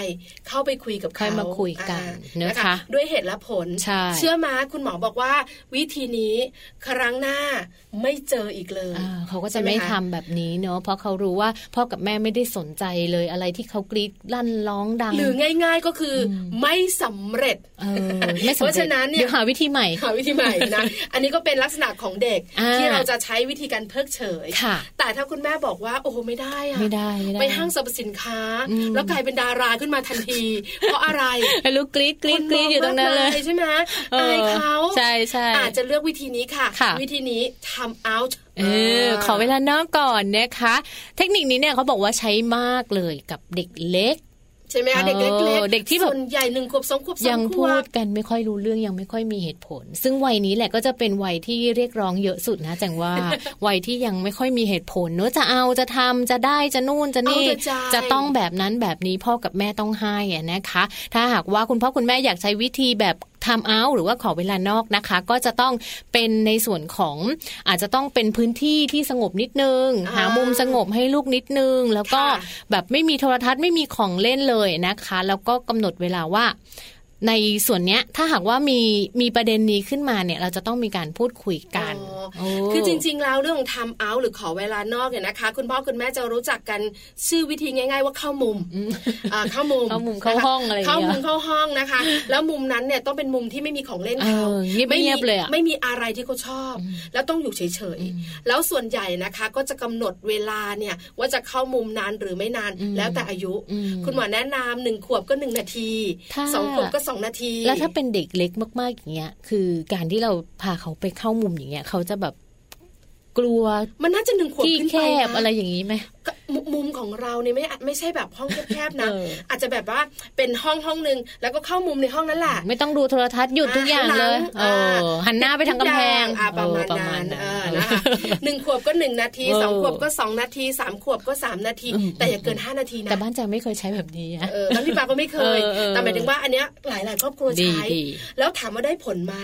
เข้าไปคุยกับเขามาคุยกันนะคะด้วยเหตุและผลเชื่อมาคุณหมอบอกว่าวิธีนี้ครั้งหน้าไม่เจออีกเลยเขาก็จะไม่ทำแบบนี้เนาะเพราะเขารู้ว่าพ่อกับแม่ไม่ได้สนใจเลยอะไรที่เขากรี๊ดลั่นร้องดังหรือง่ายๆก็คือไม่สำเร็จเพราะฉะนั้นเนี่ยหาวิธีใหม่หาวิธีใหม่นะอันนี้ก็เป็นลักษณะของเด็กที่เราจะใช้วิธีการเพิกเฉยแต่ถ้าคุณแม่บอกว่าโอ้โหไม่ได้อะไปห้างสรรพสินค้าแล้วกลายเป็นดาราขึ้นมาทันทีเพราะอะไรลูกกรี๊ดกรี๊ดกรี๊ดอยู่ตรงนั้นเลยใช่ไหมอายเขาใช่ใช่อาจจะเลือกวิธีนี้ค่ะวิธีนี้ทำ outเออขอเวลานอกก่อนนะคะเทคนิคนี้เนี่ยเขาบอกว่าใช้มากเลยกับเด็กเล็กใช่ไหมคะเด็กเล็กเด็กที่แบบส่วนใหญ่หนึ่งขวบสองขวบยังพูดกันไม่ค่อยรู้เรื่องยังไม่ค่อยมีเหตุผลซึ่งวัยนี้แหละก็จะเป็นวัยที่เรียกร้องเยอะสุดนะจังว่าวัยที่ยังไม่ค่อยมีเหตุผลเนอะจะเอาจะทำจะได้จะนู่นจะนี่จะต้องแบบนั้นแบบนี้พ่อกับแม่ต้องให้อะนะคะถ้าหากว่าคุณพ่อคุณแม่อยากใช้วิธีแบบtime out หรือว่าขอเวลานอกนะคะก็จะต้องเป็นในส่วนของอาจจะต้องเป็นพื้นที่ที่สงบนิดนึงหามุมสงบให้ลูกนิดนึงแล้วก็แบบไม่มีโทรทัศน์ไม่มีของเล่นเลยนะคะแล้วก็กำหนดเวลาว่าในส่วนเนี้ยถ้าหากว่ามีมีประเด็นนี้ขึ้นมาเนี่ยเราจะต้องมีการพูดคุยกันคือจริงๆแล้วเรื่อง time out หรือขอเวลานอกเนี่ยนะคะคุณพ่อคุณแม่จะรู้จักกันชื่อวิธีง่ายๆว่าเข้ามุมอ่าเข้ามุมเข้ามุมเข้าห้องอะไรอย่างเงี้ยเข้ามุมเข้าห้องนะคะแล้วมุมนั้นเนี่ยต้องเป็นมุมที่ไม่มีของเล่นเขาไม่เงียบเลยอ่ะไม่มีอะไรที่เขาชอบแล้วต้องอยู่เฉยๆแล้วส่วนใหญ่นะคะก็จะกำหนดเวลาเนี่ยว่าจะเข้ามุมนานหรือไม่นานแล้วแต่อายุคุณหมอแนะนำหนึ่งขวบก็หนึ่งนาทีสองขวบก็นาทีแล้วถ้าเป็นเด็กเล็กมากๆอย่างเงี้ยคือการที่เราพาเขาไปเข้ามุมอย่างเงี้ยเขาจะแบบกลัวมันน่าจะหนึ่งขวบขึ้นไปที่แคบอะไรอย่างงี้ไหม มุมของเราเนี่ยไม่ไม่ใช่แบบห้องแคบๆนะ อาจจะแบบว่าเป็นห้องห้องนึงแล้วก็เข้ามุมในห้องนั้นแหละไม่ต้องดูโทรทัศน์หยุดทุกอย่างเลยหันหน้าไปทางกำแพงประมาณนั้นนะคะหนึ่งขวบก็หนึ่งนาทีสองขวบก็สองนาทีสามขวบก็สามนาทีแต่อย่าเกินห้านาทีนะแต่บ้านใจไม่เคยใช้แบบนี้เออแล้วพี่ปาก็ไม่เคยแต่หมายถึงว่าอันเนี้ยหลายๆครอบครัวใช้แล้วถามว่าได้ผลไหม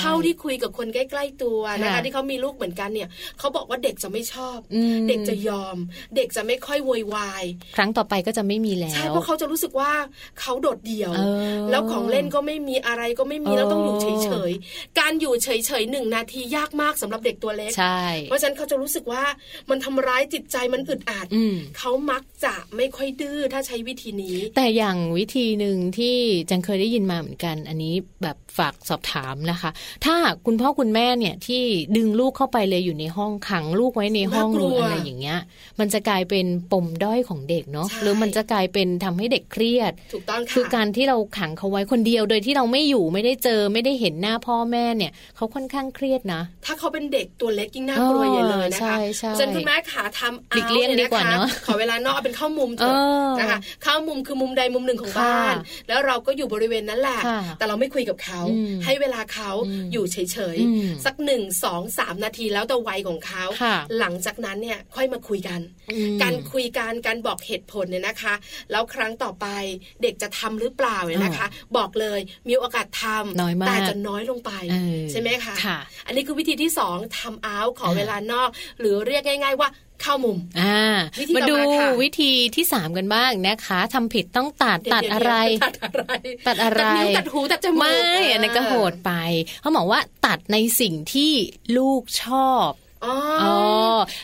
เท่าที่คุยกับคนใกล้ๆตัวนะคะที่เขามีลูกเหมือนกันเนี่ยเขาบอกว่าเด็กจะไม่ชอบเด็กจะยอมเด็กจะไม่ค่อยโวยวายครั้งต่อไปก็จะไม่มีแล้วใช่เพราะเขาจะรู้สึกว่าเขาโดดเดี่ยวแล้วของเล่นก็ไม่มีอะไรก็ไม่มีแล้วต้องอยู่เฉยๆการอยู่เฉยๆหนึ่งนาทียากมากสำหรับเด็กตัวเล็กเพราะฉะนั้นเขาจะรู้สึกว่ามันทำร้ายจิตใจมันอึดอัดเขามักจะไม่ค่อยดื้อถ้าใช้วิธีนี้แต่อย่างวิธีนึงที่จังเคยได้ยินมาเหมือนกันอันนี้แบบฝากสอบถามนะคะถ้าคุณพ่อคุณแม่เนี่ยที่ดึงลูกเข้าไปเลยอยู่ในห้องขังลูกไว้ในห้องหรืออะไรอย่างเงี้ยมันจะกลายเป็นปมด้อยของเด็กเนาะหรือมันจะกลายเป็นทำให้เด็กเครียดถูกต้องค่ะคือการที่เราขังเขาไว้คนเดียวโดยที่เราไม่อยู่ไม่ได้เจอไม่ได้เห็นหน้าพ่อแม่เนี่ยเขาค่อนข้างเครียดนะถ้าเขาเป็นเด็กตัวเล็กยิ่งน่ากลัวอย่างเลยนะคะจนคุณแม่ขาทำเอาเลยนะคะขอเวลานอกเอาเป็นเข้ามุมเถอะนะคะเข้ามุมคือมุมใดมุมหนึ่งของบ้านแล้วเราก็อยู่บริเวณนั้นแหละแต่เราไม่คุยกับเขาให้เวลาเขาอยู่เฉยๆสักหนึ่งสองสามนาทีแล้วแต่วัยของเขาหลังจากนั้นเนี่ยค่อยมาคุยกันการคุยกันการบอกเหตุผลเนี่ยนะคะแล้วครั้งต่อไปเด็กจะทำหรือเปล่าเนี่ยนะคะบอกเลยมีโอกาสทำแต่จะน้อยลงไปใช่ไหมคะอันนี้คือวิธีที่สองทำเอาขอเวลานอกหรือเรียกง่ายๆว่าเข้ามุมมาดูวิธีที่สามกันบ้างนะคะทำผิดต้องตัดตัดอะไรตัดอะไรตัดอะไรตัดนิ้วตัดหูตัดจมูกไม่อันนั้นก็โหดไปเขาบอกว่าตัดในสิ่งที่ลูกชอบอ๋อ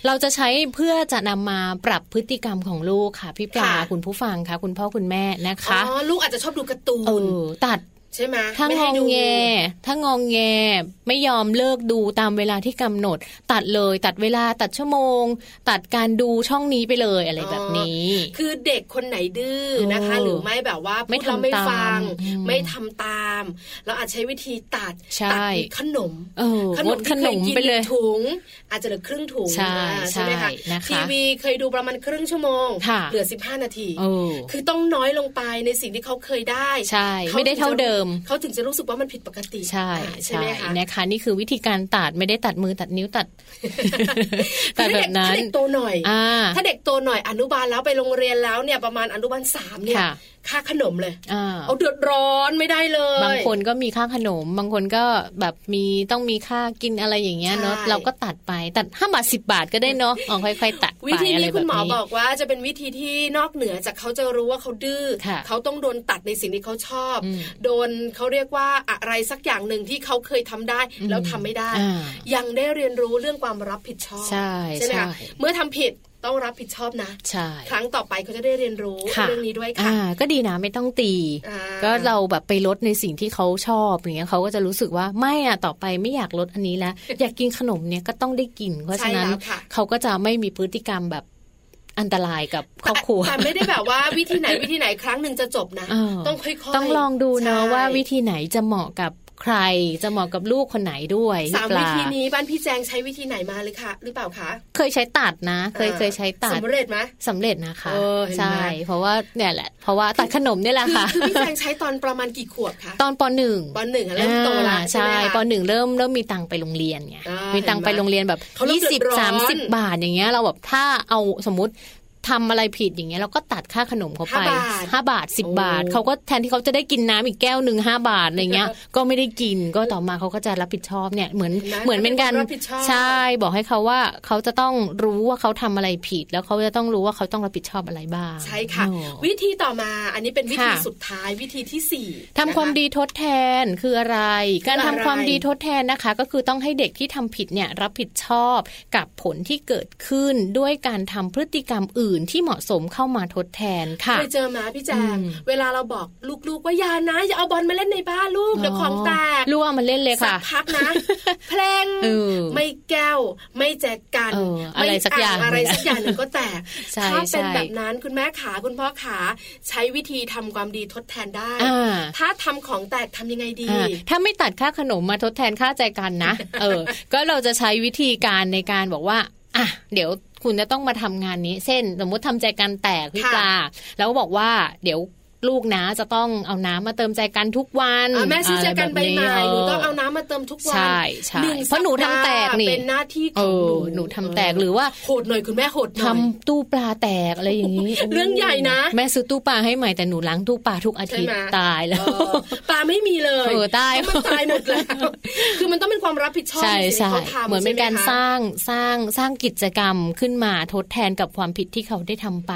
เราจะใช้เพื่อจะนำมาปรับพฤติกรรมของลูกค่ะพี่ปลาคุณผู้ฟังค่ะคุณพ่อคุณแม่นะคะอ๋อลูกอาจจะชอบดูการ์ตูนตัดใช่ไหมถ้างองแงถ้างองแงไม่ยอมเลิกดูตามเวลาที่กำหนดตัดเลยตัดเวลาตัดชั่วโมงตัดการดูช่องนี้ไปเลยอะไรแบบนี้คือเด็กคนไหนดื้อนะคะหรือไม่แบบว่าไม่ทำไม่ฟังไม่ทำตามเราอาจใช้วิธีตัดตัดขนมขนมที่เคยกินถุงอาจจะเหลือครึ่งถุงใช่ไหมคะทีวีเคยดูประมาณครึ่งชั่วโมงเหลือสิบห้านาทีคือต้องน้อยลงไปในสิ่งที่เขาเคยได้ไม่ได้เท่าเดิมเขาถึงจะรู้สึกว่ามันผิดปกติใช่ใช่ไหมคะนะคะนี่คือวิธีการตัดไม่ได้ตัดมือตัดนิ้วตัดตัดแบบนั้นถ้าเด็กโตหน่อยถ้าเด็กโตหน่อยอนุบาลแล้วไปโรงเรียนแล้วเนี่ยประมาณอนุบาลสามเนี่ยค่าขนมเลยเอาเดือดร้อนไม่ได้เลยบางคนก็มีค่าขนมบางคนก็แบบมีต้องมีค่ากินอะไรอย่างเงี้ยเนาะเราก็ตัดไปตัดห้าบาทสิบบาทก็ได้เนาะอ๋อค่อยๆตัดไปวิธีนี้คุณหมอบอกว่าจะเป็นวิธีที่นอกเหนือจากเขาจะรู้ว่าเขาดื้อเขาต้องโดนตัดในสิ่งที่เขาชอบโดนเขาเรียกว่าอะไรสักอย่างหนึ่งที่เขาเคยทำได้แล้วทำไม่ได้ยังได้เรียนรู้เรื่องความรับผิดชอบใช่ใช่ไหมคะเมื่อทำผิดต้องรับผิดชอบนะครั้งต่อไปเขาจะได้เรียนรู้เรื่องนี้ด้วยค่ะก็ดีนะไม่ต้องตีก็เราแบบไปลดในสิ่งที่เขาชอบอย่างเงี้ยเขาก็จะรู้สึกว่าไม่อะต่อไปไม่อยากลดอันนี้แล้ว อยากกินขนมเนี่ยก็ต้องได้กินเพราะฉะนั้นเขาก็จะไม่มีพฤติกรรมแบบอันตรายกับครอบครัวแต่ไม่ได้แบบว่าวิธีไหนวิธีไหนครั้งหนึ่งจะจบนะต้องค่อยๆต้องลองดูนะว่าวิธีไหนจะเหมาะกับใครจะเหมาะกับลูกคนไหนด้วยสามวิธีนี้บ้านพี่แจงใช้วิธีไหนมาเลยค่ะหรือเปล่าคะเคยใช้ตัดนะเคยเคยใช้ตัดสำเร็จไหมสำเร็จนะคะใช่เพราะว่าเนี่ยแหละเพราะว่าตัดขนมนี่แหละค่ะคือพี่แจงใช้ตอนประมาณกี่ขวบคะตอนป.หนึ่งป.หนึ่งเริ่มโตละใช่ป.หนึ่งเริ่มเริ่มมีตังไปโรงเรียนไงมีตังไปโรงเรียนแบบยี่สิบสามสิบบาทอย่างเงี้ยเราแบบถ้าเอาสมมติทำอะไรผิดอย่างเงี้ยเราก็ตัดค่าขนมเขาไปห้าบาทสิบบาทเขาก็แทนที่เขาจะได้กินน้ำอีกแก้วหนึ่งห้าบาทอะไรเงี้ยก็ไม่ได้กินก็ต่อมาเขาก็จะรับผิดชอบเนี่ยเหมือนเหมือนเป็นการใช่บอกให้เขาว่าเขาจะต้องรู้ว่าเขาทำอะไรผิดแล้วเขาจะต้องรู้ว่าเขาต้องรับผิดชอบอะไรบ้างใช่ค่ะวิธีต่อมาอันนี้เป็นวิธีสุดท้ายวิธีที่สี่ทำความดีทดแทนคืออะไรการทำความดีทดแทนนะคะก็คือต้องให้เด็กที่ทำผิดเนี่ยรับผิดชอบกับผลที่เกิดขึ้นด้วยการทำพฤติกรรมอื่นที่เหมาะสมเข้ามาทดแทนค่ะเคยเจอมาพี่แจงเวลาเราบอกลูกๆว่าอย่านะอย่าเอาบอลมาเล่นในบ้านลูกเดี๋ยวของแตกลูกเอามาเล่นเลยค่ะสักพักนะเพลงไม่แก้วไม่แจกันอะไรสักอย่างอะไรสักอย่างหนึ่งก็แตกถ้าเป็นแบบนั้นคุณแม่ขาคุณพ่อขาใช้วิธีทำความดีทดแทนได้ถ้าทำของแตกทำยังไงดีถ้าไม่ตัดค่าขนมมาทดแทนค่าแจกันนะเออก็เราจะใช้วิธีการในการบอกว่าอ่ะเดี๋ยว คุณจะต้องมาทำงานนี้เช่นสมมติทำใจกันแตกพี่ปลาแล้วก็บอกว่าเดี๋ยวลูกนะจะต้องเอาน้ำมาเติมใจกันทุกวันแม่ซื้อใจกันไปไหนหนูต้องเอาน้ำมาเติมทุกวันใช่ใช่เพราะหนูทำแตกนี่เป็นหน้าที่ของหนูหนูทำแตกหรือว่าโหดหน่อยคุณแม่โหดหน่อยทำตู้ปลาแตกอะไรอย่างนี้เรื่องใหญ่นะแม่ซื้อตู้ปลาให้ใหม่แต่หนูล้างตู้ปลาทุกอาทิตย์ตายแล้วปลาไม่มีเลยเออตายมันตายหมดแล้วคือมันต้องเป็นความรับผิดชอบที่เขาทำเหมือนเป็นการสร้างสร้างสร้างกิจกรรมขึ้นมาทดแทนกับความผิดที่เขาได้ทำไป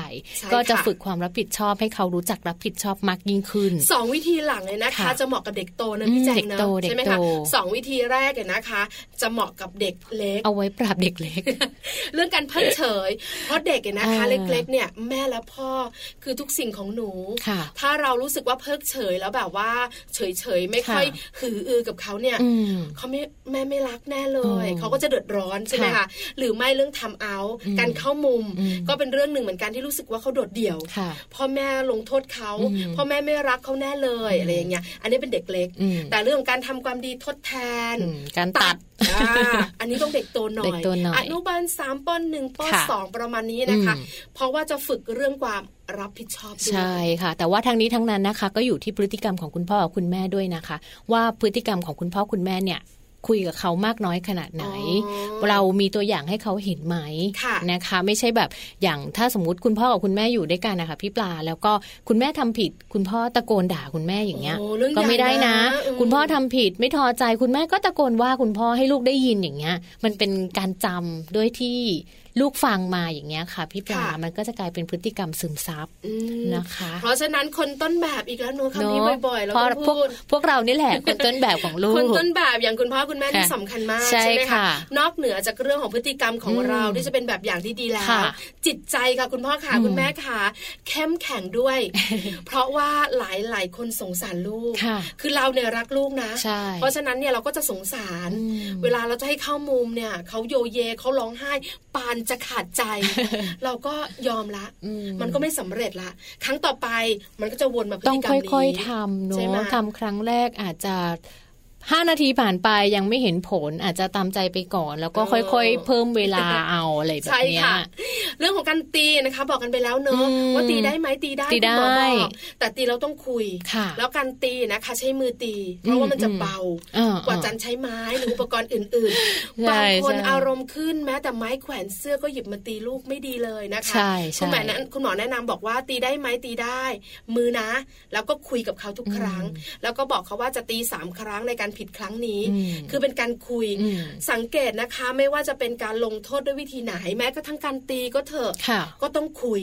ก็จะฝึกความรับผิดชอบให้เขารู้จักรับผิดชอบมากยิ่งขึ้นสองวิธีหลังเลยนะคะจะเหมาะกับเด็กโตนะพี่แจงนะใช่ไหมคะสองวิธีแรกเนี่ยนะคะจะเหมาะกับเด็กเล็กเอาไว้ปราบเด็กเล็ก เรื่องการเพิกเฉยเพราะเด็กเนี่ยนะคะเล็กๆเนี่ยแม่และพ่อคือทุกสิ่งของหนูถ้าเรารู้สึกว่าเพิกเฉยแล้วแบบว่าเฉยๆไม่ค่อยหืออือกับเขาเนี่ยเขาไม่แม่ไม่รักแน่เลยเขาก็จะเดือดร้อนใช่ไหมคะหรือไม่เรื่องทำเอาการเข้ามุมก็เป็นเรื่องหนึ่งเหมือนกันที่รู้สึกว่าเขาโดดเดี่ยวพ่อแม่ลงโทษเขาพ่อแม่ไม่รักเขาแน่เลยอะไรอย่างเงี้ยอันนี้เป็นเด็กเล็กแต่เรื่องการทำความดีทดแทนการตัด อันนี้ต้องเด็กโตหน่อยอนุบาลสามป.หนึ่งป.สองประมาณนี้นะคะเพราะว่าจะฝึกเรื่องความรับผิดชอบใช่ค่ะแต่ว่าทั้งนี้ทั้งนั้นนะคะก็อยู่ที่พฤติกรรมของคุณพ่อกับคุณแม่ด้วยนะคะว่าพฤติกรรมของคุณพ่อคุณแม่เนี่ยคุยกับเขามากน้อยขนาดไหนเรามีตัวอย่างให้เขาเห็นไหมนะคะไม่ใช่แบบอย่างถ้าสมมติคุณพ่อกับคุณแม่อยู่ด้วยกันนะคะพี่ปลาแล้วก็คุณแม่ทำผิดคุณพ่อตะโกนด่าคุณแม่อย่างเงี้ยก็ไม่ได้นะคุณพ่อทำผิดไม่พอใจคุณแม่ก็ตะโกนว่าคุณพ่อให้ลูกได้ยินอย่างเงี้ยมันเป็นการจำด้วยที่ลูกฟังมาอย่างเงี้ยค่ะพี่ปลามันก็จะกลายเป็นพฤติกรรมซึมซับนะคะเพราะฉะนั้นคนต้นแบบอีกแล้วเนอะคำนี้บ่อยๆแล้วก็พูดพวกเรานี่แหละคนต้นแบบของลูกคนต้นแบบอย่างคุณพ่อคุณแม่ที่สำคัญมากใช่ไหมคะนอกเหนือจากเรื่องของพฤติกรรมของเราที่จะเป็นแบบอย่างที่ดีแล้วจิตใจค่ะคุณพ่อค่ะคุณแม่ค่ะเข้มแข็งด้วยเพราะว่าหลายๆคนสงสารลูกคือเราเนี่ยรักลูกนะเพราะฉะนั้นเนี่ยเราก็จะสงสารเวลาเราจะให้เข้ามุมเนี่ยเขาโยเยเขาร้องไห้ปานจะขาดใจ เราก็ยอมละ มันก็ไม่สำเร็จละครั้งต่อไปมันก็จะวนมาพฤติกรรมนี้ต้องค่อยๆทำเนาะทำครั้งแรกอาจจะห้านาทีผ่านไปยังไม่เห็นผลอาจจะตามใจไปก่อนแล้วก็ค่อยๆเพิ่มเวลาเอาอะไรแบบนี้เรื่องของการตีนะคะบอกกันไปแล้วเนอะว่าตีได้ไหมตีได้ตีได้แต่ตีเราต้องคุยแล้วการตีนะคะใช้มือตีเพราะว่ามันจะเบากว่าจันใช้ไม้หรืออุปกรณ์อื่นๆบางคนอารมณ์ขึ้นแม้แต่ไม้แขวนเสื้อก็หยิบมาตีลูกไม่ดีเลยนะคะคุณหมอนั้นคุณหมอแนะนำบอกว่าตีได้ไหมตีได้มือนะแล้วก็คุยกับเขาทุกครั้งแล้วก็บอกเขาว่าจะตีสามครั้งในการผิดครั้งนี้คือเป็นการคุยสังเกตนะคะไม่ว่าจะเป็นการลงโทษด้วยวิธีไหนแม้กระทั่งการตีก็เถอะก็ต้องคุย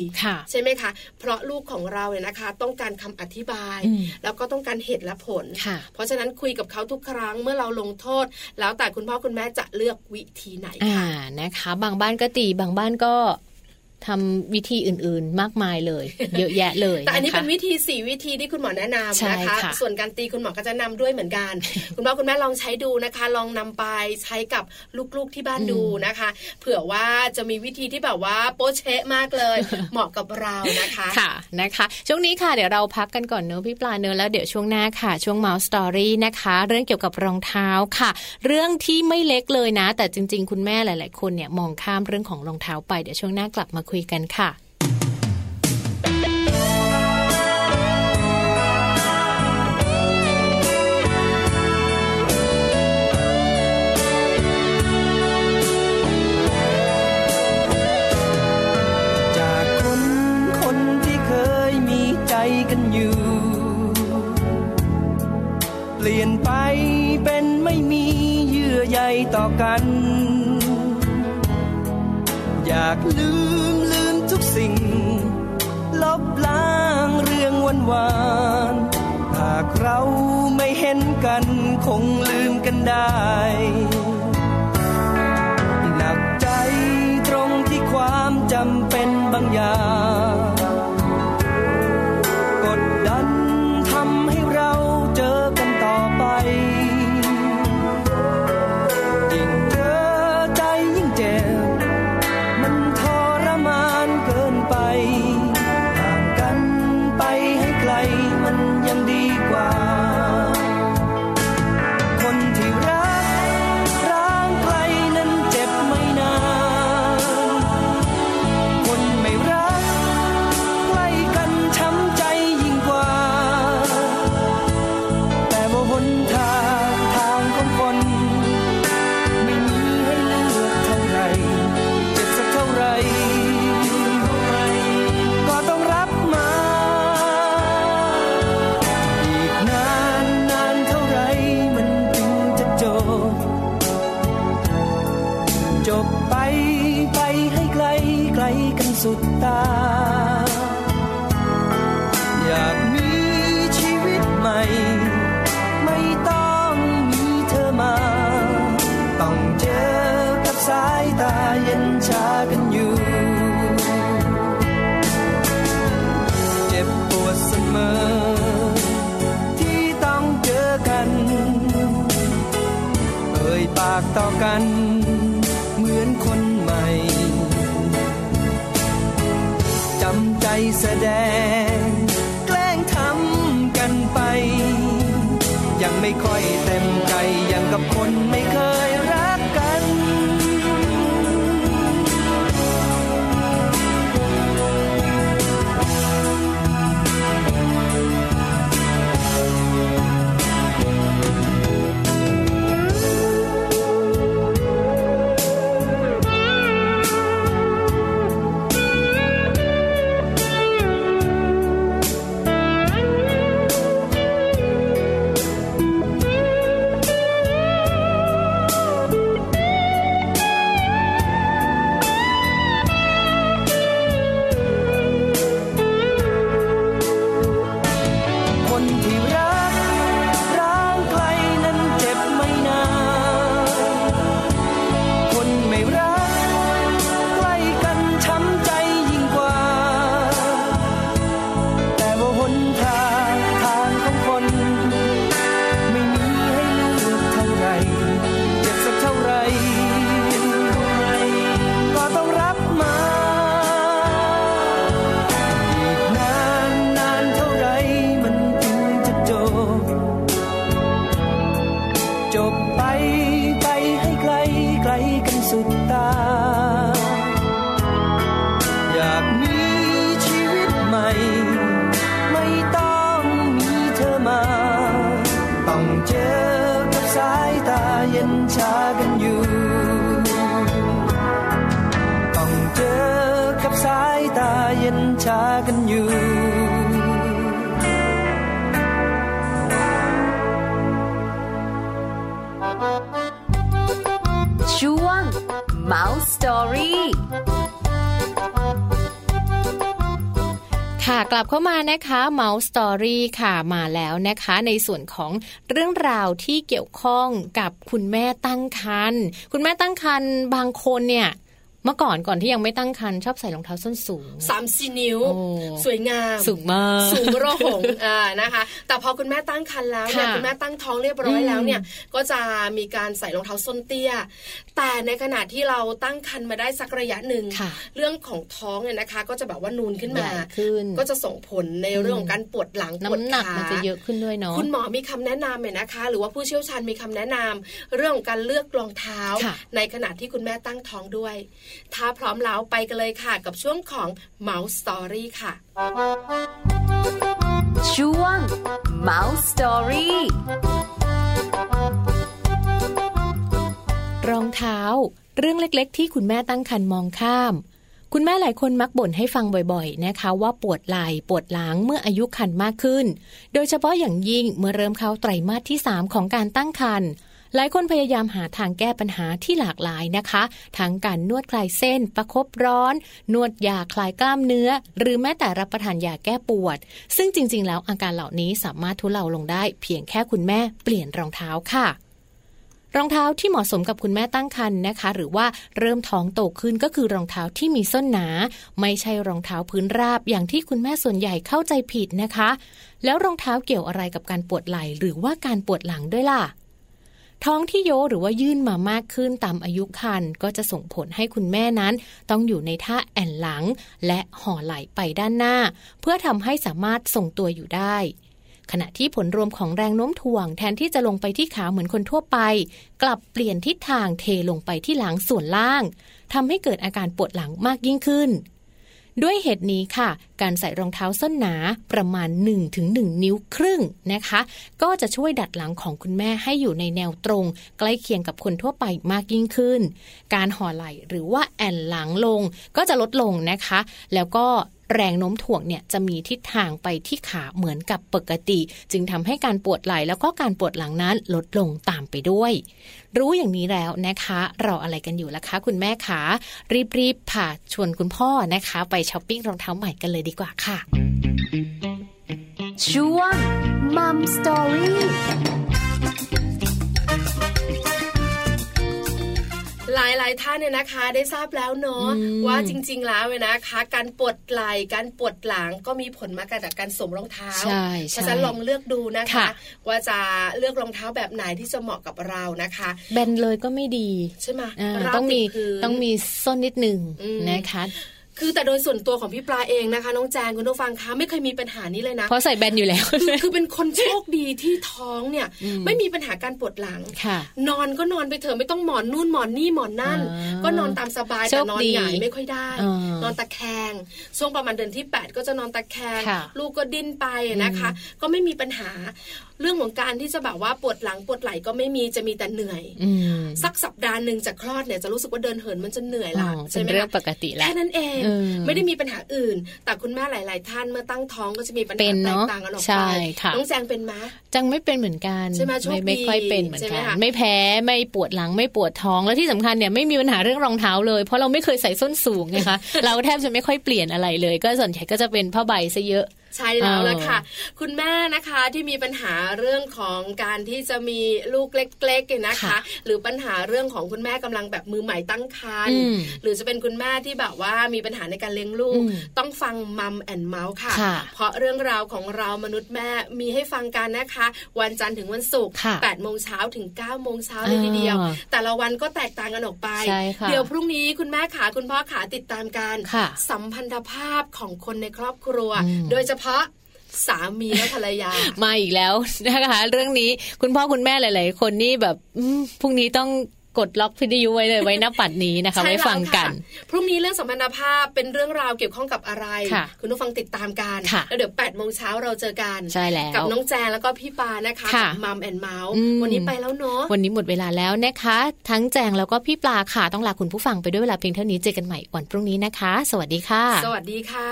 ใช่ไหมคะเพราะลูกของเราเนี่ยนะคะต้องการคำอธิบายแล้วก็ต้องการเหตุและผลเพราะฉะนั้นคุยกับเขาทุกครั้งเมื่อเราลงโทษแล้วแต่คุณพ่อคุณแม่จะเลือกวิธีไหนค่ะนะคะบางบ้านก็ตีบางบ้านก็ทำวิธีอื่นๆมากมายเลยเยอะแยะเลยแต่อันนี้เป็นวิธีสี่วิธีที่คุณหมอแนะนำนะคะส่วนการตีคุณหมอก็จะนำด้วยเหมือนกัน คุณพ่อคุณแม่ลองใช้ดูนะคะลองนำไปใช้กับลูกๆที่บ้านดูนะคะเผื่อว่าจะมีวิธีที่แบบว่าโป๊ะเช๊ะมากเลยเหมาะกับเรานะคะค่ะนะคะช่วงนี้ค่ะเดี๋ยวเราพักกันก่อนเนอะพี่ปลาเนอะแล้วเดี๋ยวช่วงหน้าค่ะช่วง Mouse Story นะคะเรื่องเกี่ยวกับรองเท้าค่ะเรื่องที่ไม่เล็กเลยนะแต่จริงๆคุณแม่หลายๆคนเนี่ยมองข้ามเรื่องของรองเท้าไปเดี๋ยวช่วงหน้ากลับมาคุยกันค่ะจากคนคนที่เคยมีใจกันอยู่เปลี่ยนไปเป็นไม่มีเยื่อใยต่อกันอยากลืมลืมทุกสิ่งลบล้างเรื่องวันวานหากเราไม่เห็นกันคงลืมกันได้หนักใจตรงที่ความจำเป็นบางอย่างกดดันทำให้เราเจอกันต่อไปมันยังดีกว่าคนที่รัก ำใจแสดงแกล้งทำกันไปยังไม่ค่อยเต็มใจยังกับคนไม่เคยรักกันช่วง Mouse Story ค่ะกลับเข้ามานะคะ Mouse Story ค่ะมาแล้วนะคะในส่วนของเรื่องราวที่เกี่ยวข้องกับคุณแม่ตั้งครรภ์คุณแม่ตั้งครรภ์บางคนเนี่ยเมื่อก่อนก่อนที่ยังไม่ตั้งครรภ์ชอบใส่รองเท้าส้นสูง สามถึงสี่ นิ้วสวยงามสูงมากสูงระหง อ่านะคะแต่พอคุณแม่ตั้งครรภ์แล้วเนี่ยคุณแม่ตั้งท้องเรียบร้อยแล้วเนี่ยก็จะมีการใส่รองเท้าส้นเตี้ยแต่ในขณะที่เราตั้งครรภ์มาได้สักระยะหนึ่งเรื่องของท้องเนี่ยนะคะก็จะแบบว่านูนขึ้นมาก็จะส่งผลในเรื่องของการปวดหลังปวดขามันจะเยอะขึ้นด้วยเนาะคุณหมอมีคำแนะนำเนี่ยนะคะหรือว่าผู้เชี่ยวชาญมีคำแนะนำเรื่องของการเลือกรองเท้าในขณะที่คุณแม่ตั้งท้องด้วยถ้าพร้อมแล้วไปกันเลยค่ะกับช่วงของ Mouse Story ค่ะช่วง Mouse Story รองเท้าเรื่องเล็กๆที่คุณแม่ตั้งครรภ์มองข้ามคุณแม่หลายคนมักบ่นให้ฟังบ่อยๆนะคะว่าปวดไหล่ปวดหลังเมื่ออายุครรภ์มากขึ้นโดยเฉพาะอย่างยิ่งเมื่อเริ่มเข้าไตรมาสที่สามของการตั้งครรภ์หลายคนพยายามหาทางแก้ปัญหาที่หลากหลายนะคะทั้งการนวดคลายเส้นประคบร้อนนวดยาคลายกล้ามเนื้อหรือแม้แต่รับประทานยาแก้ปวดซึ่งจริงๆแล้วอาการเหล่านี้สามารถทุเลาลงได้เพียงแค่คุณแม่เปลี่ยนรองเท้าค่ะรองเท้าที่เหมาะสมกับคุณแม่ตั้งครรภ์นะคะหรือว่าเริ่มท้องโตขึ้นก็คือรองเท้าที่มีส้นหนาไม่ใช่รองเท้าพื้นราบอย่างที่คุณแม่ส่วนใหญ่เข้าใจผิดนะคะแล้วรองเท้าเกี่ยวอะไรกับการปวดไหล่หรือว่าการปวดหลังด้วยล่ะท้องที่โยหรือว่ายื่นมามากขึ้นตามอายุครรภ์ก็จะส่งผลให้คุณแม่นั้นต้องอยู่ในท่าแอ่นหลังและห่อไหล่ไปด้านหน้าเพื่อทำให้สามารถทรงตัวอยู่ได้ขณะที่ผลรวมของแรงโน้มถ่วงแทนที่จะลงไปที่ขาเหมือนคนทั่วไปกลับเปลี่ยนทิศทางเทลงไปที่หลังส่วนล่างทำให้เกิดอาการปวดหลังมากยิ่งขึ้นด้วยเหตุนี้ค่ะการใส่รองเท้าส้นหนาประมาณ หนึ่งถึงหนึ่ง นิ้วครึ่งนะคะก็จะช่วยดัดหลังของคุณแม่ให้อยู่ในแนวตรงใกล้เคียงกับคนทั่วไปมากยิ่งขึ้นการห่อไหล่หรือว่าแอ่นหลังลงก็จะลดลงนะคะแล้วก็แรงโน้มถ่วงเนี่ยจะมีทิศทางไปที่ขาเหมือนกับปกติจึงทำให้การปวดไหล่แล้วก็การปวดหลังนั้นลดลงตามไปด้วยรู้อย่างนี้แล้วนะคะเราอะไรกันอยู่ล่ะคะคุณแม่คะรีบๆพาชวนคุณพ่อนะคะไปช้อปปิ้งรองเท้าใหม่กันเลยดีกว่าค่ะช่วง Mom Storyหลายๆท่านเนี่ยนะคะได้ทราบแล้วเนาะว่าจริงๆแล้วเนี่ยนะคะการปวดไหล่การปวดหลังก็มีผลมาจากการสวมรองเท้าเพราะฉะนั้นลองเลือกดูนะคะ ว่าจะเลือกรองเท้าแบบไหนที่จะเหมาะกับเรานะคะแบนเลยก็ไม่ดีใช่ไหมต้องมีต้องมีส้นนิดนึงนะคะ คือแต่โดยส่วนตัวของพี่ปลาเองนะคะน้องแจงคุณผู้ฟังคะไม่เคยมีปัญหานี้เลยนะเพราะใส่แบนอยู่แล้วคือเป็นคนโชคดีที่ท้องเนี่ยไม่มีปัญหาการปวดหลังนอนก็นอนไปเถอะไม่ต้องหมอนนู่นหมอนนี่หมอนนั่นก็นอนตามสบายแต่นอนหงายไม่ค่อยได้นอนตะแคงช่วงประมาณเดือนที่แปดก็จะนอนตะแคงลูกก็ดิ้นไปนะคะก็ไม่มีปัญหาเรื่องของการที่จะแบบว่าปวดหลังปวดไหล่ก็ไม่มีจะมีแต่เหนื่อยสักสัปดาห์นึงจากคลอดเนี่ยจะรู้สึกว่าเดินเหินมันจะเหนื่อยล่ะใช่มั้ยเป็นเรื่องปกติแล้วแค่นั้นเองไม่ได้มีปัญหาอื่นแต่คุณแม่หลายๆท่านเมื่อตั้งท้องก็จะมีปัญหาแตกต่างกันออกไปน้องแจงเป็นมั้ยจังไม่เป็นเหมือนกันไม่ไม่ค่อยเป็นเหมือนกันไม่แพ้ไม่ปวดหลังไม่ปวดท้องและที่สำคัญเนี่ยไม่มีปัญหาเรื่องรองเท้าเลยเพราะเราไม่เคยใส่ส้นสูงนะคะเราแทบจะไม่ค่อยเปลี่ยนอะไรเลยก็ส่วนใหญ่ก็จะเป็นผ้าใบซะเยอะใช่แล้วล่ะค่ะคุณแม่นะคะที่มีปัญหาเรื่องของการที่จะมีลูกเล็กๆเนี่ยนะคะหรือปัญหาเรื่องของคุณแม่กำลังแบบมือใหม่ตั้งครรภ์หรือจะเป็นคุณแม่ที่แบบว่ามีปัญหาในการเลี้ยงลูกต้องฟังมัมแอนด์เมาส์ค่ะเพราะเรื่องราวของเรามนุษย์แม่มีให้ฟังกันนะคะวันจันทร์ถึงวันศุกร์แปดโมงเช้าถึงเก้าโมงเช้าเลยทีเดียวแต่ละวันก็แตกต่างกันออกไปเดี๋ยวพรุ่งนี้คุณแม่ขาคุณพ่อขาติดตามการสัมพันธภาพของคนในครอบครัวโดยเฉพาะสามีและภรรยามาอีกแล้วนะคะเรื่องนี้คุณพ่อคุณแม่หลายๆคนนี่แบบพรุ่งนี้ต้องกดล็อกพิธีไว้เลยไว้หน้าปัดนี้นะคะไว้ฟังกันพรุ่งนี้เรื่องสัมพันธภาพเป็นเรื่องราวเกี่ยวข้องกับอะไรคุณผู้ฟังติดตามกันแล้วเดี๋ยว แปดโมงเช้า นเราเจอกันกับน้องแจงแล้วก็พี่ปานะคะกับมัมแอนด์เมาส์วันนี้ไปแล้วเนาะวันนี้หมดเวลาแล้วนะคะทั้งแจงแล้วก็พี่ปลาค่ะต้องลาคุณผู้ฟังไปด้วยเวลาเพียงเท่านี้เจอกันใหม่วันพรุ่งนี้นะคะสวัสดีค่ะสวัสดีค่ะ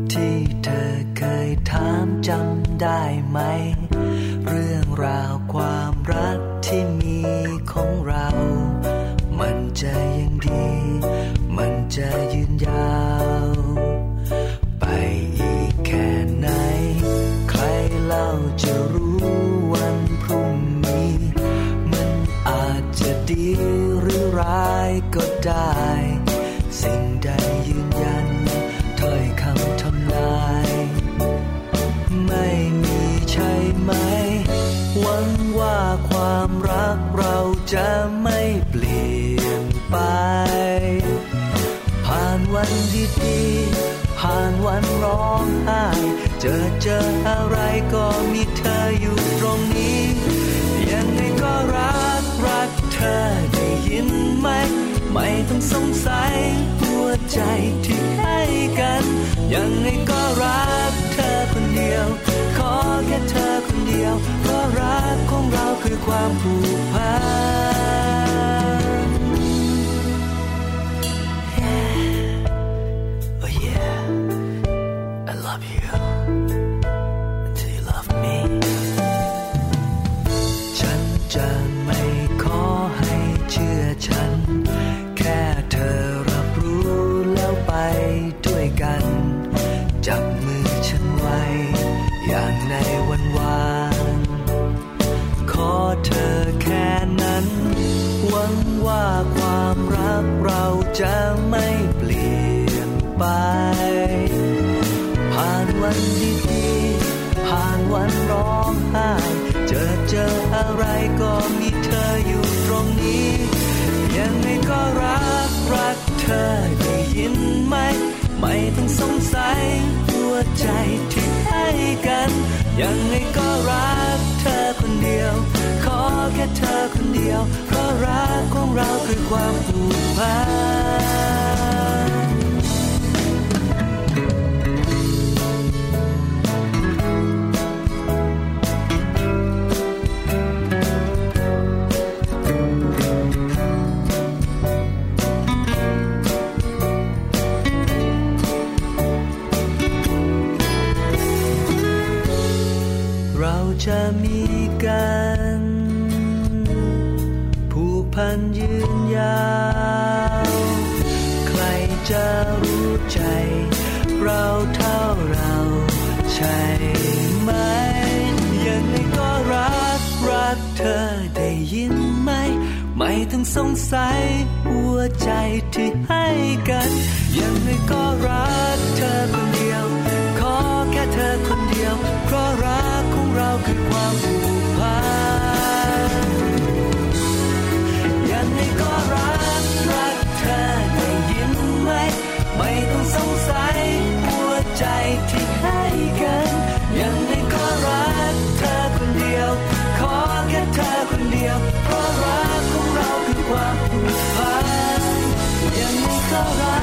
ที่เธอเคยถามจำได้ไหมเรื่องราวความรักที่มีของเรามันจะยังดีมันจะยืนยาวไปอีกแค่ไหนใครเล่าจะรู้วันพรุ่งนี้มันอาจจะดีหรือร้ายก็ได้สิ่งใดยืนยันถ้อยคำทำลายไม่มีใช่ไหมหวังว่าความรักเราจะไม่เปลี่ยนไปผ่านวันดีๆผ่านวันร้องไห้เจอเจออะไรก็มีเธออยู่ตรงนี้ยังไงก็รักรักเธอได้ยินไหมไม่ต้องสงสัยหัวใจที่ให้กันยังไงก็รักเธอคนเดียวขอแค่เธอคนเดียวเพราะรักของเราคือความผูกพันจะไม่ขอให้เชื่อฉันแค่เธอรับรู้แล้วไปด้วยกันจับมือฉันไว้อย่างในวันวานขอเธอแค่นั้นหวังว่าความรักเราจะไม่เปลี่ยนไปผ่านวันดีๆผ่านวันร้องไห้เจอเจออะไรก็มีเธออยู่ตรงนี้ยังไงก็รักรักเธอได้ยินไหมไม่ต้องสงสัยหัวใจที่ให้กันยังไงก็รักเธอคนเดียวขอแค่เธอคนเดียวเพราะรักของเราคือความผูกพันจะมีกันผูกพันยืนยาวใครจะรู้ใจเราเท่าเราใช่ไหมยังไงก็รักรักเธอได้ยินไหมไม่ ถึงสงสัยหัวใจที่ให้กันยังไงก็รักเธอคนเดียวขอแค่เธอคนเดียวเพราะรักของเราคือความผูกพันยังไงก็รักรักเธอได้ยินไหมไม่ต้องสงสัยหัวใจที่ให้กันยังไงก็รักเธอคนเดียวขอแค่เธอคนเดียวเพราะรักของเราคือความผูกพันยังไงก็รัก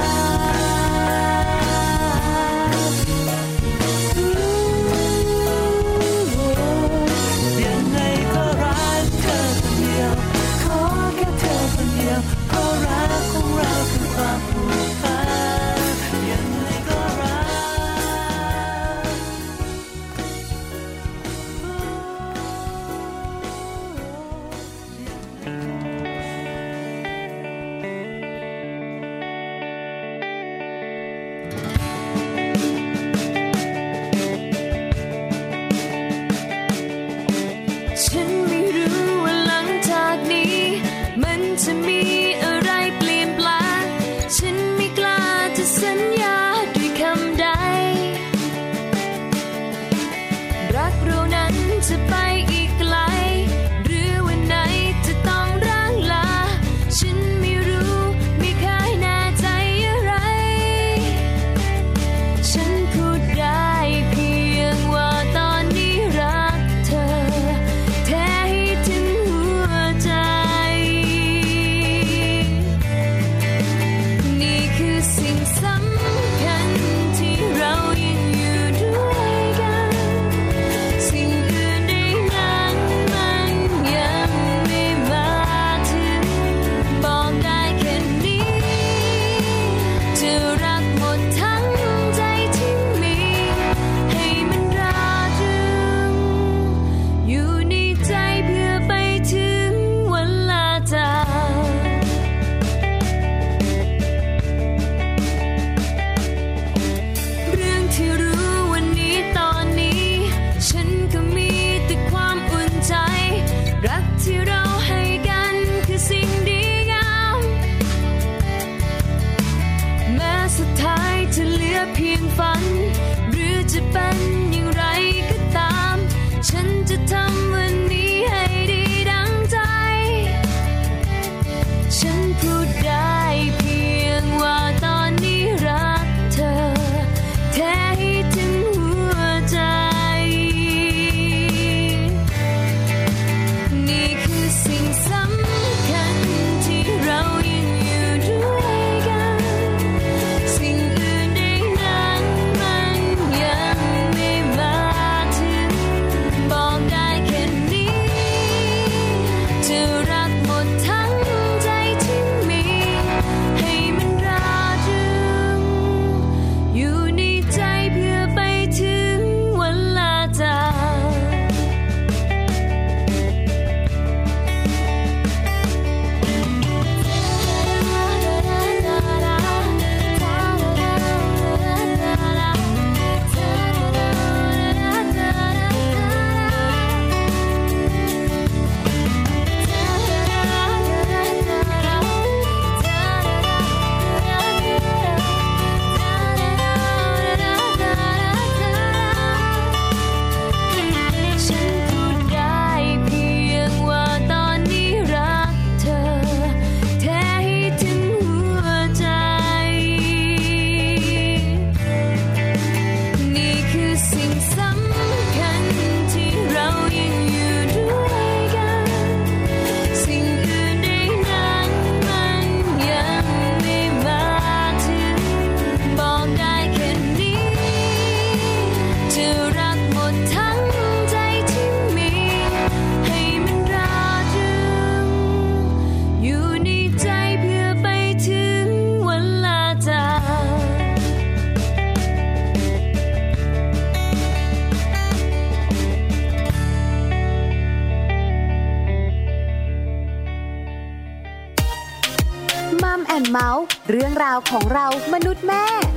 ของเรามนุษย์แม่